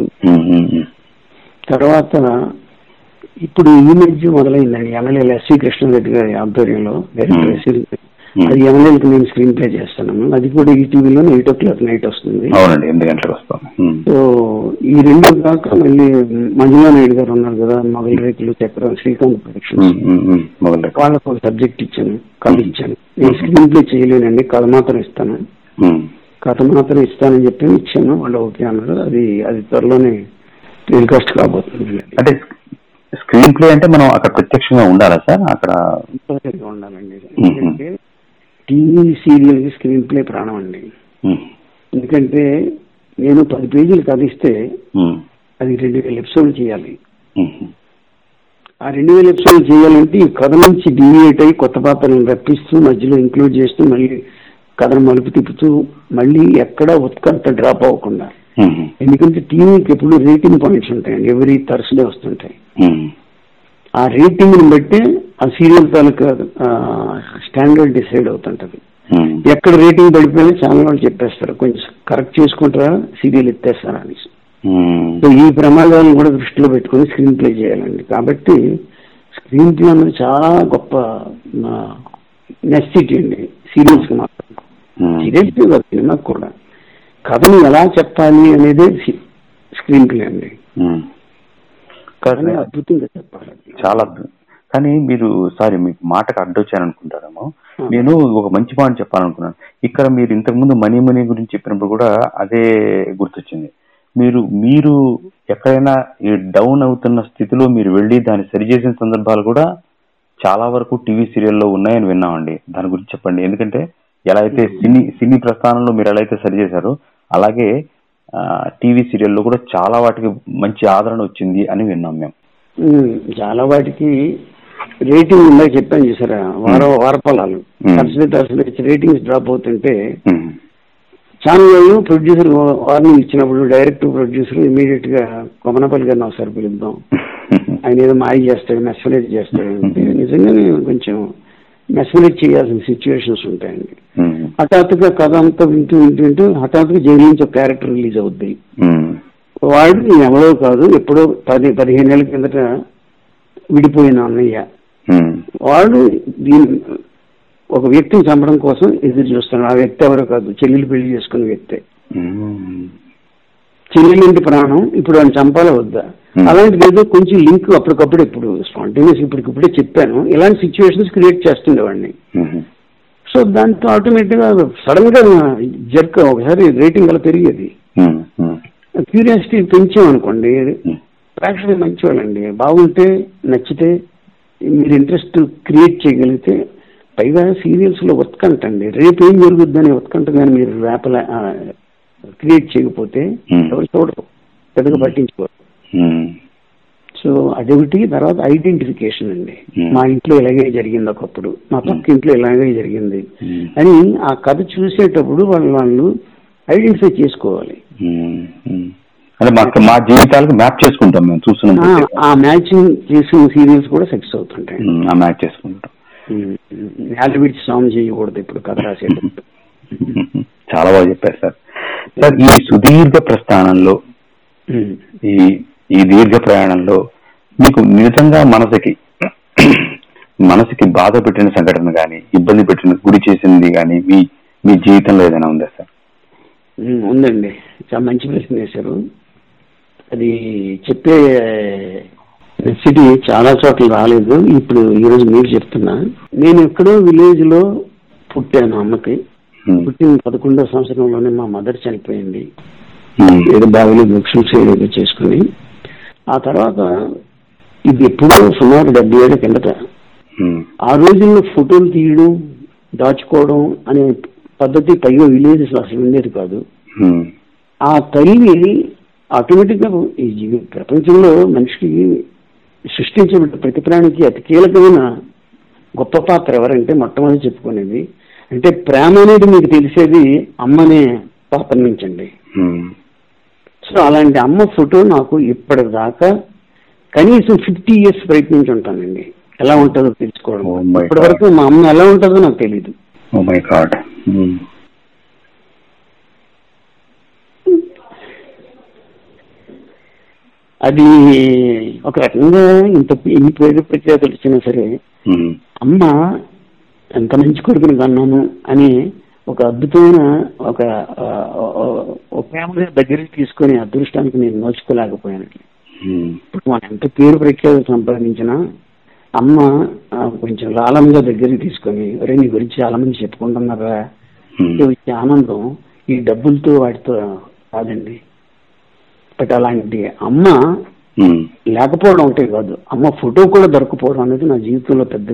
తర్వాత ఇప్పుడు ఈ మధ్య మొదలైందండి ఎమ్మెల్యేలు ఎస్వి కృష్ణారెడ్డి గారి ఆధ్వర్యంలో డైరెక్టర్ ఎస్వి, అది ఎమ్మెల్యేలకు నేను స్క్రీన్ ప్లే చేస్తున్నాను. అది కూడా ఈ టీవీలో ఎయిట్ ఓ క్లాక్ నైట్ వస్తుంది. సో ఈ రెండు కాక మళ్ళీ మంజులా నాయుడు గారు ఉన్నారు కదా, మొగల్ రేకులు చక్రం శ్రీకాంత్ ప్రొడక్షన్స్, వాళ్ళకు ఒక సబ్జెక్ట్ ఇచ్చాను, కథ ఇచ్చాను. నేను స్క్రీన్ ప్లే చేయలేనండి, కథ మాత్రం ఇస్తాను, కథ మాత్రం ఇస్తానని చెప్పి ఇచ్చాను. వాళ్ళు ఓకే అన్నారు. అది అది త్వరలోనే టెలికాస్ట్ కాబోతుంది. అంటే స్క్రీన్ ప్లే అంటే మనం అక్కడ ప్రత్యక్షంగా ఉండాలా సార్? అక్కడ ఉండాలండి. ఎందుకంటే టీవీ సీరియల్ కి స్క్రీన్ ప్లే ప్రాణం అండి. ఎందుకంటే నేను పది పేజీలు కథ ఇస్తే అది రెండు వేల ఎపిసోడ్లు చేయాలి. ఆ రెండు వేల ఎపిసోడ్లు చేయాలంటే ఈ కథ నుంచి డీవియేట్ అయ్యి కొత్త పాత్రలను రప్పిస్తూ మధ్యలో ఇంక్లూడ్ చేస్తూ మళ్ళీ కథను మలుపు తిప్పుతూ మళ్ళీ ఎక్కడ ఉత్కంఠ డ్రాప్ అవ్వకుండా. ఎందుకంటే టీవీకి ఎప్పుడు రేటింగ్ పాయింట్స్ ఉంటాయండి, ఎవరీ థర్స్డే వస్తుంటాయి. ఆ రేటింగ్ని బట్టి ఆ సీరియల్ తాలూకా స్టాండర్డ్ డిసైడ్ అవుతుంటది. ఎక్కడ రేటింగ్ పడిపోయినా ఛానల్ వాళ్ళు చెప్పేస్తారు, కొంచెం కరెక్ట్ చేసుకుంటారా సీరియల్ ఎత్తేస్తారా అని. సో ఈ ప్రమాదాలను కూడా దృష్టిలో పెట్టుకుని స్క్రీన్ ప్లే చేయాలండి. కాబట్టి స్క్రీన్ ప్లే అనేది చాలా గొప్ప నెసిటీ అండి సీరియల్స్కి మాత్రం, సీరియల్స్ కాదు సినిమాకి కూడా. కథను ఎలా చెప్పాలి అనేది స్క్రీన్ ప్లే అండి, కథని అద్భుతంగా చెప్పాలి చాలా. కానీ మీరు సారీ మీకు మాటకు అడ్డొచ్చాను అనుకుంటారేమో, నేను ఒక మంచి పాయింట్ చెప్పాలనుకున్నాను. ఇక్కడ మీరు ఇంతకుముందు మనీ మనీ గురించి చెప్పినప్పుడు కూడా అదే గుర్తొచ్చింది. మీరు మీరు ఎక్కడైనా ఈ డౌన్ అవుతున్న స్థితిలో మీరు వెళ్ళి దాన్ని సరిచేసిన సందర్భాలు కూడా చాలా వరకు టీవీ సీరియల్లో ఉన్నాయని విన్నామండి. దాని గురించి చెప్పండి, ఎందుకంటే ఎలా అయితే సినీ సినీ ప్రస్థానంలో మీరు ఎలా అయితే సరిచేశారో అలాగే టీవీ సీరియల్లో కూడా చాలా వాటికి మంచి ఆదరణ వచ్చింది అని విన్నాం మేము. చాలా వాటికి రేటింగ్ ఉందా చెప్పాను చూసారా, వారో వారఫలాలు దర్శన దర్శన రేటింగ్స్ డ్రాప్ అవుతుంటే ఛానల్ వాళ్ళు ప్రొడ్యూసర్ వార్నింగ్ ఇచ్చినప్పుడు డైరెక్టర్ ప్రొడ్యూసర్ ఇమీడియట్ గా కొమ్మనాపల్లి గారిని ఒకసారి పిలుద్దాం, ఆయన ఏదో మాయ చేస్తాడు మెస్ఫలేట్ చేస్తాడంటే నిజంగానే కొంచెం మెస్ఫలేట్ చేయాల్సిన సిచ్యువేషన్స్ ఉంటాయండి. హఠాత్తుగా కథ అంతా వింటూ వింటూ వింటూ హఠాత్తుగా జైలు నుంచి ఒక క్యారెక్టర్ రిలీజ్ అవుద్ది. వాడు నేను ఎవరో కాదు, ఎప్పుడో పది పదిహేను ఏళ్ళ కిందట విడిపోయిన అన్నయ్య, వాడు దీని ఒక వ్యక్తిని చంపడం కోసం ఎదురు చూస్తున్నాడు. ఆ వ్యక్తి ఎవరో కాదు, చెల్లెలు పెళ్లి చేసుకున్న వ్యక్తే. చెల్లెలింటి ప్రాణం, ఇప్పుడు ఆయన చంపాలా వద్దా? అలాంటి ఏదో కొంచెం లింక్ అప్పటికప్పుడు ఇప్పుడు స్పాంటేనియస్ ఇప్పటికిప్పుడే చెప్పాను, ఇలాంటి సిచ్యువేషన్స్ క్రియేట్ చేస్తుండేవాడిని. సో దాంతో ఆటోమేటిక్ గా సడన్ గా జర్క్ ఒకసారి రేటింగ్ అలా పెరిగేది. క్యూరియాసిటీ పెంచామనుకోండి, ప్రేక్షకులు మంచివాళ్ళండి, బాగుంటే నచ్చితే మీరు ఇంట్రెస్ట్ క్రియేట్ చేయగలిగితే. పైగా సీరియల్స్లో ఉత్కంఠ అండి, రేపు ఏం జరుగుద్దని ఉత్కంఠ కానీ మీరు వేపల క్రియేట్ చేయకపోతే ఎవరు చూడరు, పెద్దగా పట్టించుకోరు. సో అదొకటి. తర్వాత ఐడెంటిఫికేషన్ అండి, మా ఇంట్లో ఇలాగే జరిగింది ఒకప్పుడు, మా పక్క ఇంట్లో ఇలాగే జరిగింది అని ఆ కథ చూసేటప్పుడు వాళ్ళు వాళ్ళు ఐడెంటిఫై చేసుకోవాలి. మా జీవితాలకు మ్యాచ్ చేసుకుంటాం, మేము చూస్తున్నాం ఆ మ్యాచింగ్ చేసిన సీరియల్స్ కూడా సక్సెస్ అవుతుంటాయి. మ్యాచ్ చేసుకుంటాం, యాలిబిట్ సాంగ్ చేయకూడదు ఇప్పుడు కథ రాసేటప్పుడు. చాలా బాగా చెప్పారు సార్. సార్ ఈ సుదీర్ఘ ప్రస్థానంలో, ఈ ఈ దీర్ఘ ప్రయాణంలో మీకు నిజంగా మనసుకి మనసుకి బాధ పెట్టిన సంఘటన కానీ, ఇబ్బంది పెట్టిన గురి చేసింది కానీ మీ మీ జీవితంలో ఏదైనా ఉందా సార్? ఉందండి, చాలా మంచి ప్రశ్న వేశారు. అది చెప్పే సిటీ చాలా చోట్ల రాలేదు, ఇప్పుడు ఈరోజు మీరు చెప్తున్నా. నేను ఎక్కడో విలేజ్ లో పుట్టాను, అమ్మకి పుట్టిన పదకొండో సంవత్సరంలోనే మా మదర్ చనిపోయింది, ఏదో బావిలో సూసైడ్ చేసుకుని. ఆ తర్వాత ఇది ఎప్పుడో సుమారు డెబ్బై ఏళ్ళ కిందట. ఆ రోజుల్లో ఫోటోలు తీయడం, దాచుకోవడం అనే పద్ధతి పైగా విలేజెస్ అసలు ఉండేది కాదు. ఆ తల్లి ఆటోమేటిక్ గా ఈ ప్రపంచంలో మనిషికి సృష్టించబడిన ప్రతి ప్రాణికి అతి కీలకమైన గొప్ప పాత్ర ఎవరంటే మొట్టమొదటి చెప్పుకునేది అంటే ప్రేమ అనేది మీకు తెలిసేది అమ్మనే పాత్ర నుంచి అండి. సో అలాంటి అమ్మ ఫోటో నాకు ఇప్పటిదాకా కనీసం ఫిఫ్టీ ఇయర్స్ ప్రయత్నించి ఉంటానండి ఎలా ఉంటుందో తెలుసుకోవడం. ఇప్పటి వరకు మా అమ్మ ఎలా ఉంటుందో నాకు తెలీదు. అది ఒక రకంగా ఇంత ఇన్ని పేరు ప్రఖ్యాతులు వచ్చినా సరే అమ్మ ఎంత మంచి కొడుకుని కన్నాను అని ఒక అద్భుతమైన ఒక ఫ్యామిలీ దగ్గరికి తీసుకునే అదృష్టానికి నేను నోచుకోలేకపోయాను. ఇప్పుడు మనం ఎంత పేరు ప్రఖ్యాతులు సంపాదించినా అమ్మ కొంచెం లాలంగా దగ్గరికి తీసుకొని రే నీ గురించి చాలా మంది చెప్పుకుంటున్నారా వచ్చే ఆనందం ఈ డబ్బులతో వాటితో కాదండి. బట్ అలాంటి అమ్మ లేకపోవడం ఒకటే కాదు, అమ్మ ఫోటో కూడా దొరకపోవడం అనేది నా జీవితంలో పెద్ద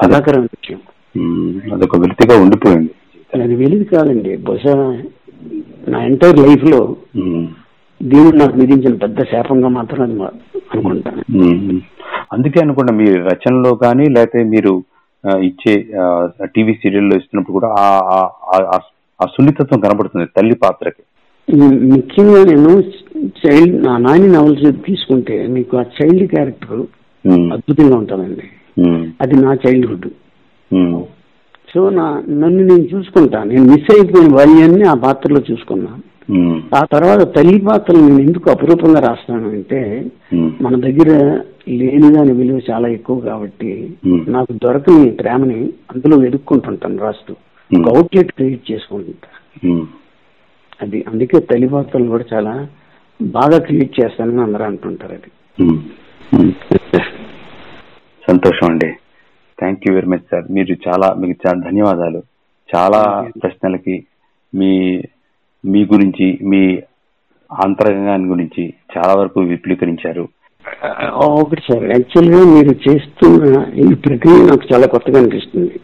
బాధాకరమైన విషయం. అదొక వెలితిగా ఉండిపోయింది. అది వెలిది కాదండి, బహుశా నా ఎంటైర్ లైఫ్ లో దేవుడు నాకు విధించిన పెద్ద శాపంగా మాత్రం అది అనుకుంటాను. అందుకే అనుకుంటా మీ రచనలో కానీ లేకపోతే మీరు ఇచ్చే టీవీ సీరియల్లో ఇస్తున్నప్పుడు కూడా ఆ సున్నితత్వం కనబడుతుంది తల్లి పాత్రకి. ముఖ్యంగా నేను చైల్డ్ నా నాని నవల్స్ తీసుకుంటే మీకు ఆ చైల్డ్ క్యారెక్టర్ అద్భుతంగా ఉంటుందండి. అది నా చైల్డ్హుడ్. సో నా నన్ను నేను చూసుకుంటా, నేను మిస్ అయిపోయిన బాల్యాన్ని ఆ పాత్రలో చూసుకున్నా. ఆ తర్వాత తల్లి పాత్రలు నేను ఎందుకు అపురూపంగా రాస్తాను అంటే మన దగ్గర లేనిదాని విలువ చాలా ఎక్కువ కాబట్టి నాకు దొరకని ప్రేమని అందులో వెతుక్కుంటుంటాను, రాస్తూ ఒక అవుట్లెట్ క్రియేట్ చేసుకుంటుంటా. అది అందుకే తల్లి పాత్రలు కూడా చాలా బాగా క్రియేట్ చేస్తానని అందరూ అంటుంటారు. అది సంతోషం అండి. Thank you very much sir. మీరు చాలా మీకు చాలా ధన్యవాదాలు. చాలా ప్రశ్నలకి మీ మీ గురించి మీ అంతరంగాన్ని గురించి చాలా వరకు విపులీకరించారు. ఒకటి సార్, యాక్చువల్ గా మీరు చేస్తున్న ఈ ప్రక్రియ నాకు చాలా కొత్తగా అనిపిస్తుంది.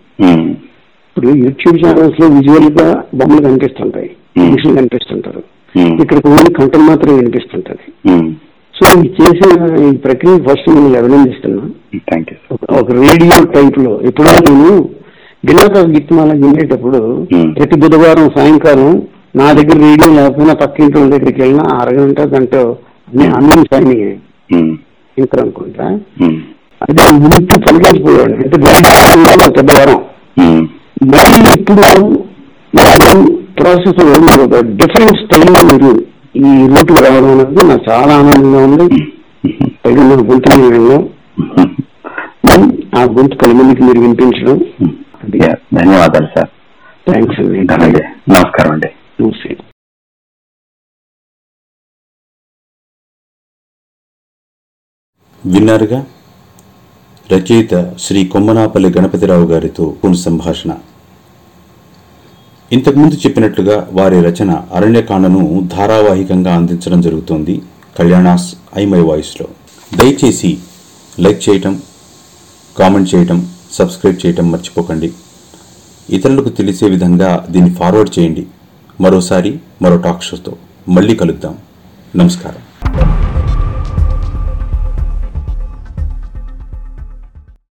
ఇప్పుడు యూట్యూబ్ ఛానల్స్ లో విజువల్ గా బొమ్మలు కనిపిస్తుంటాయి, మనుషులు కనిపిస్తుంటారు, ఇక్కడ ఓన్లీ కంటెంట్ మాత్రమే కనిపిస్తుంటది. సో ఈ చేసిన ఈ ప్రక్రియ ఫస్ట్ నేను అభినందిస్తున్నాను. ఒక రేడియో టైప్ లో ఎప్పుడో నేను వినాయక గీతమాల వినేటప్పుడు ప్రతి బుధవారం సాయంకాలం నా దగ్గర రేడియో లేకపోయినా పక్కింట్లో దగ్గరికి వెళ్ళినా అరగంట గంట అన్నం సాయం ఇంకా అనుకుంటా అది ముందు పనిచేసిపోయాడు అంటే రేడియో పెద్ద వరం. మళ్ళీ ఇప్పుడు ప్రాసెస్ ఒక డిఫరెంట్ స్టైల్లో మీరు ఈ రూట్ రావడం అనేది నాకు చాలా ఆనందంగా ఉంది. పైగా నా గొంతు వినడం, ఆ గొంతు పది మందికి మీరు వినిపించడం. ధన్యవాదాలు సార్. థ్యాంక్స్ అండి. నమస్కారం అండి. నమస్తే. విన్నారుగా రచయిత శ్రీ కొమ్మనాపల్లి గణపతిరావు గారితో పూర్ణ సంభాషణ. ఇంతకుముందు చెప్పినట్లుగా వారి రచన అరణ్యకాండను ధారావాహికంగా అందించడం జరుగుతోంది కళ్యాణాస్ ఐమై వాయిస్లో. దయచేసి లైక్ చేయటం, కామెంట్ చేయటం, సబ్స్క్రైబ్ చేయటం మర్చిపోకండి. ఇతరులకు తెలిసే విధంగా దీన్ని ఫార్వర్డ్ చేయండి. మరోసారి మరో టాక్ షోతో మళ్ళీ కలుద్దాం. నమస్కారం.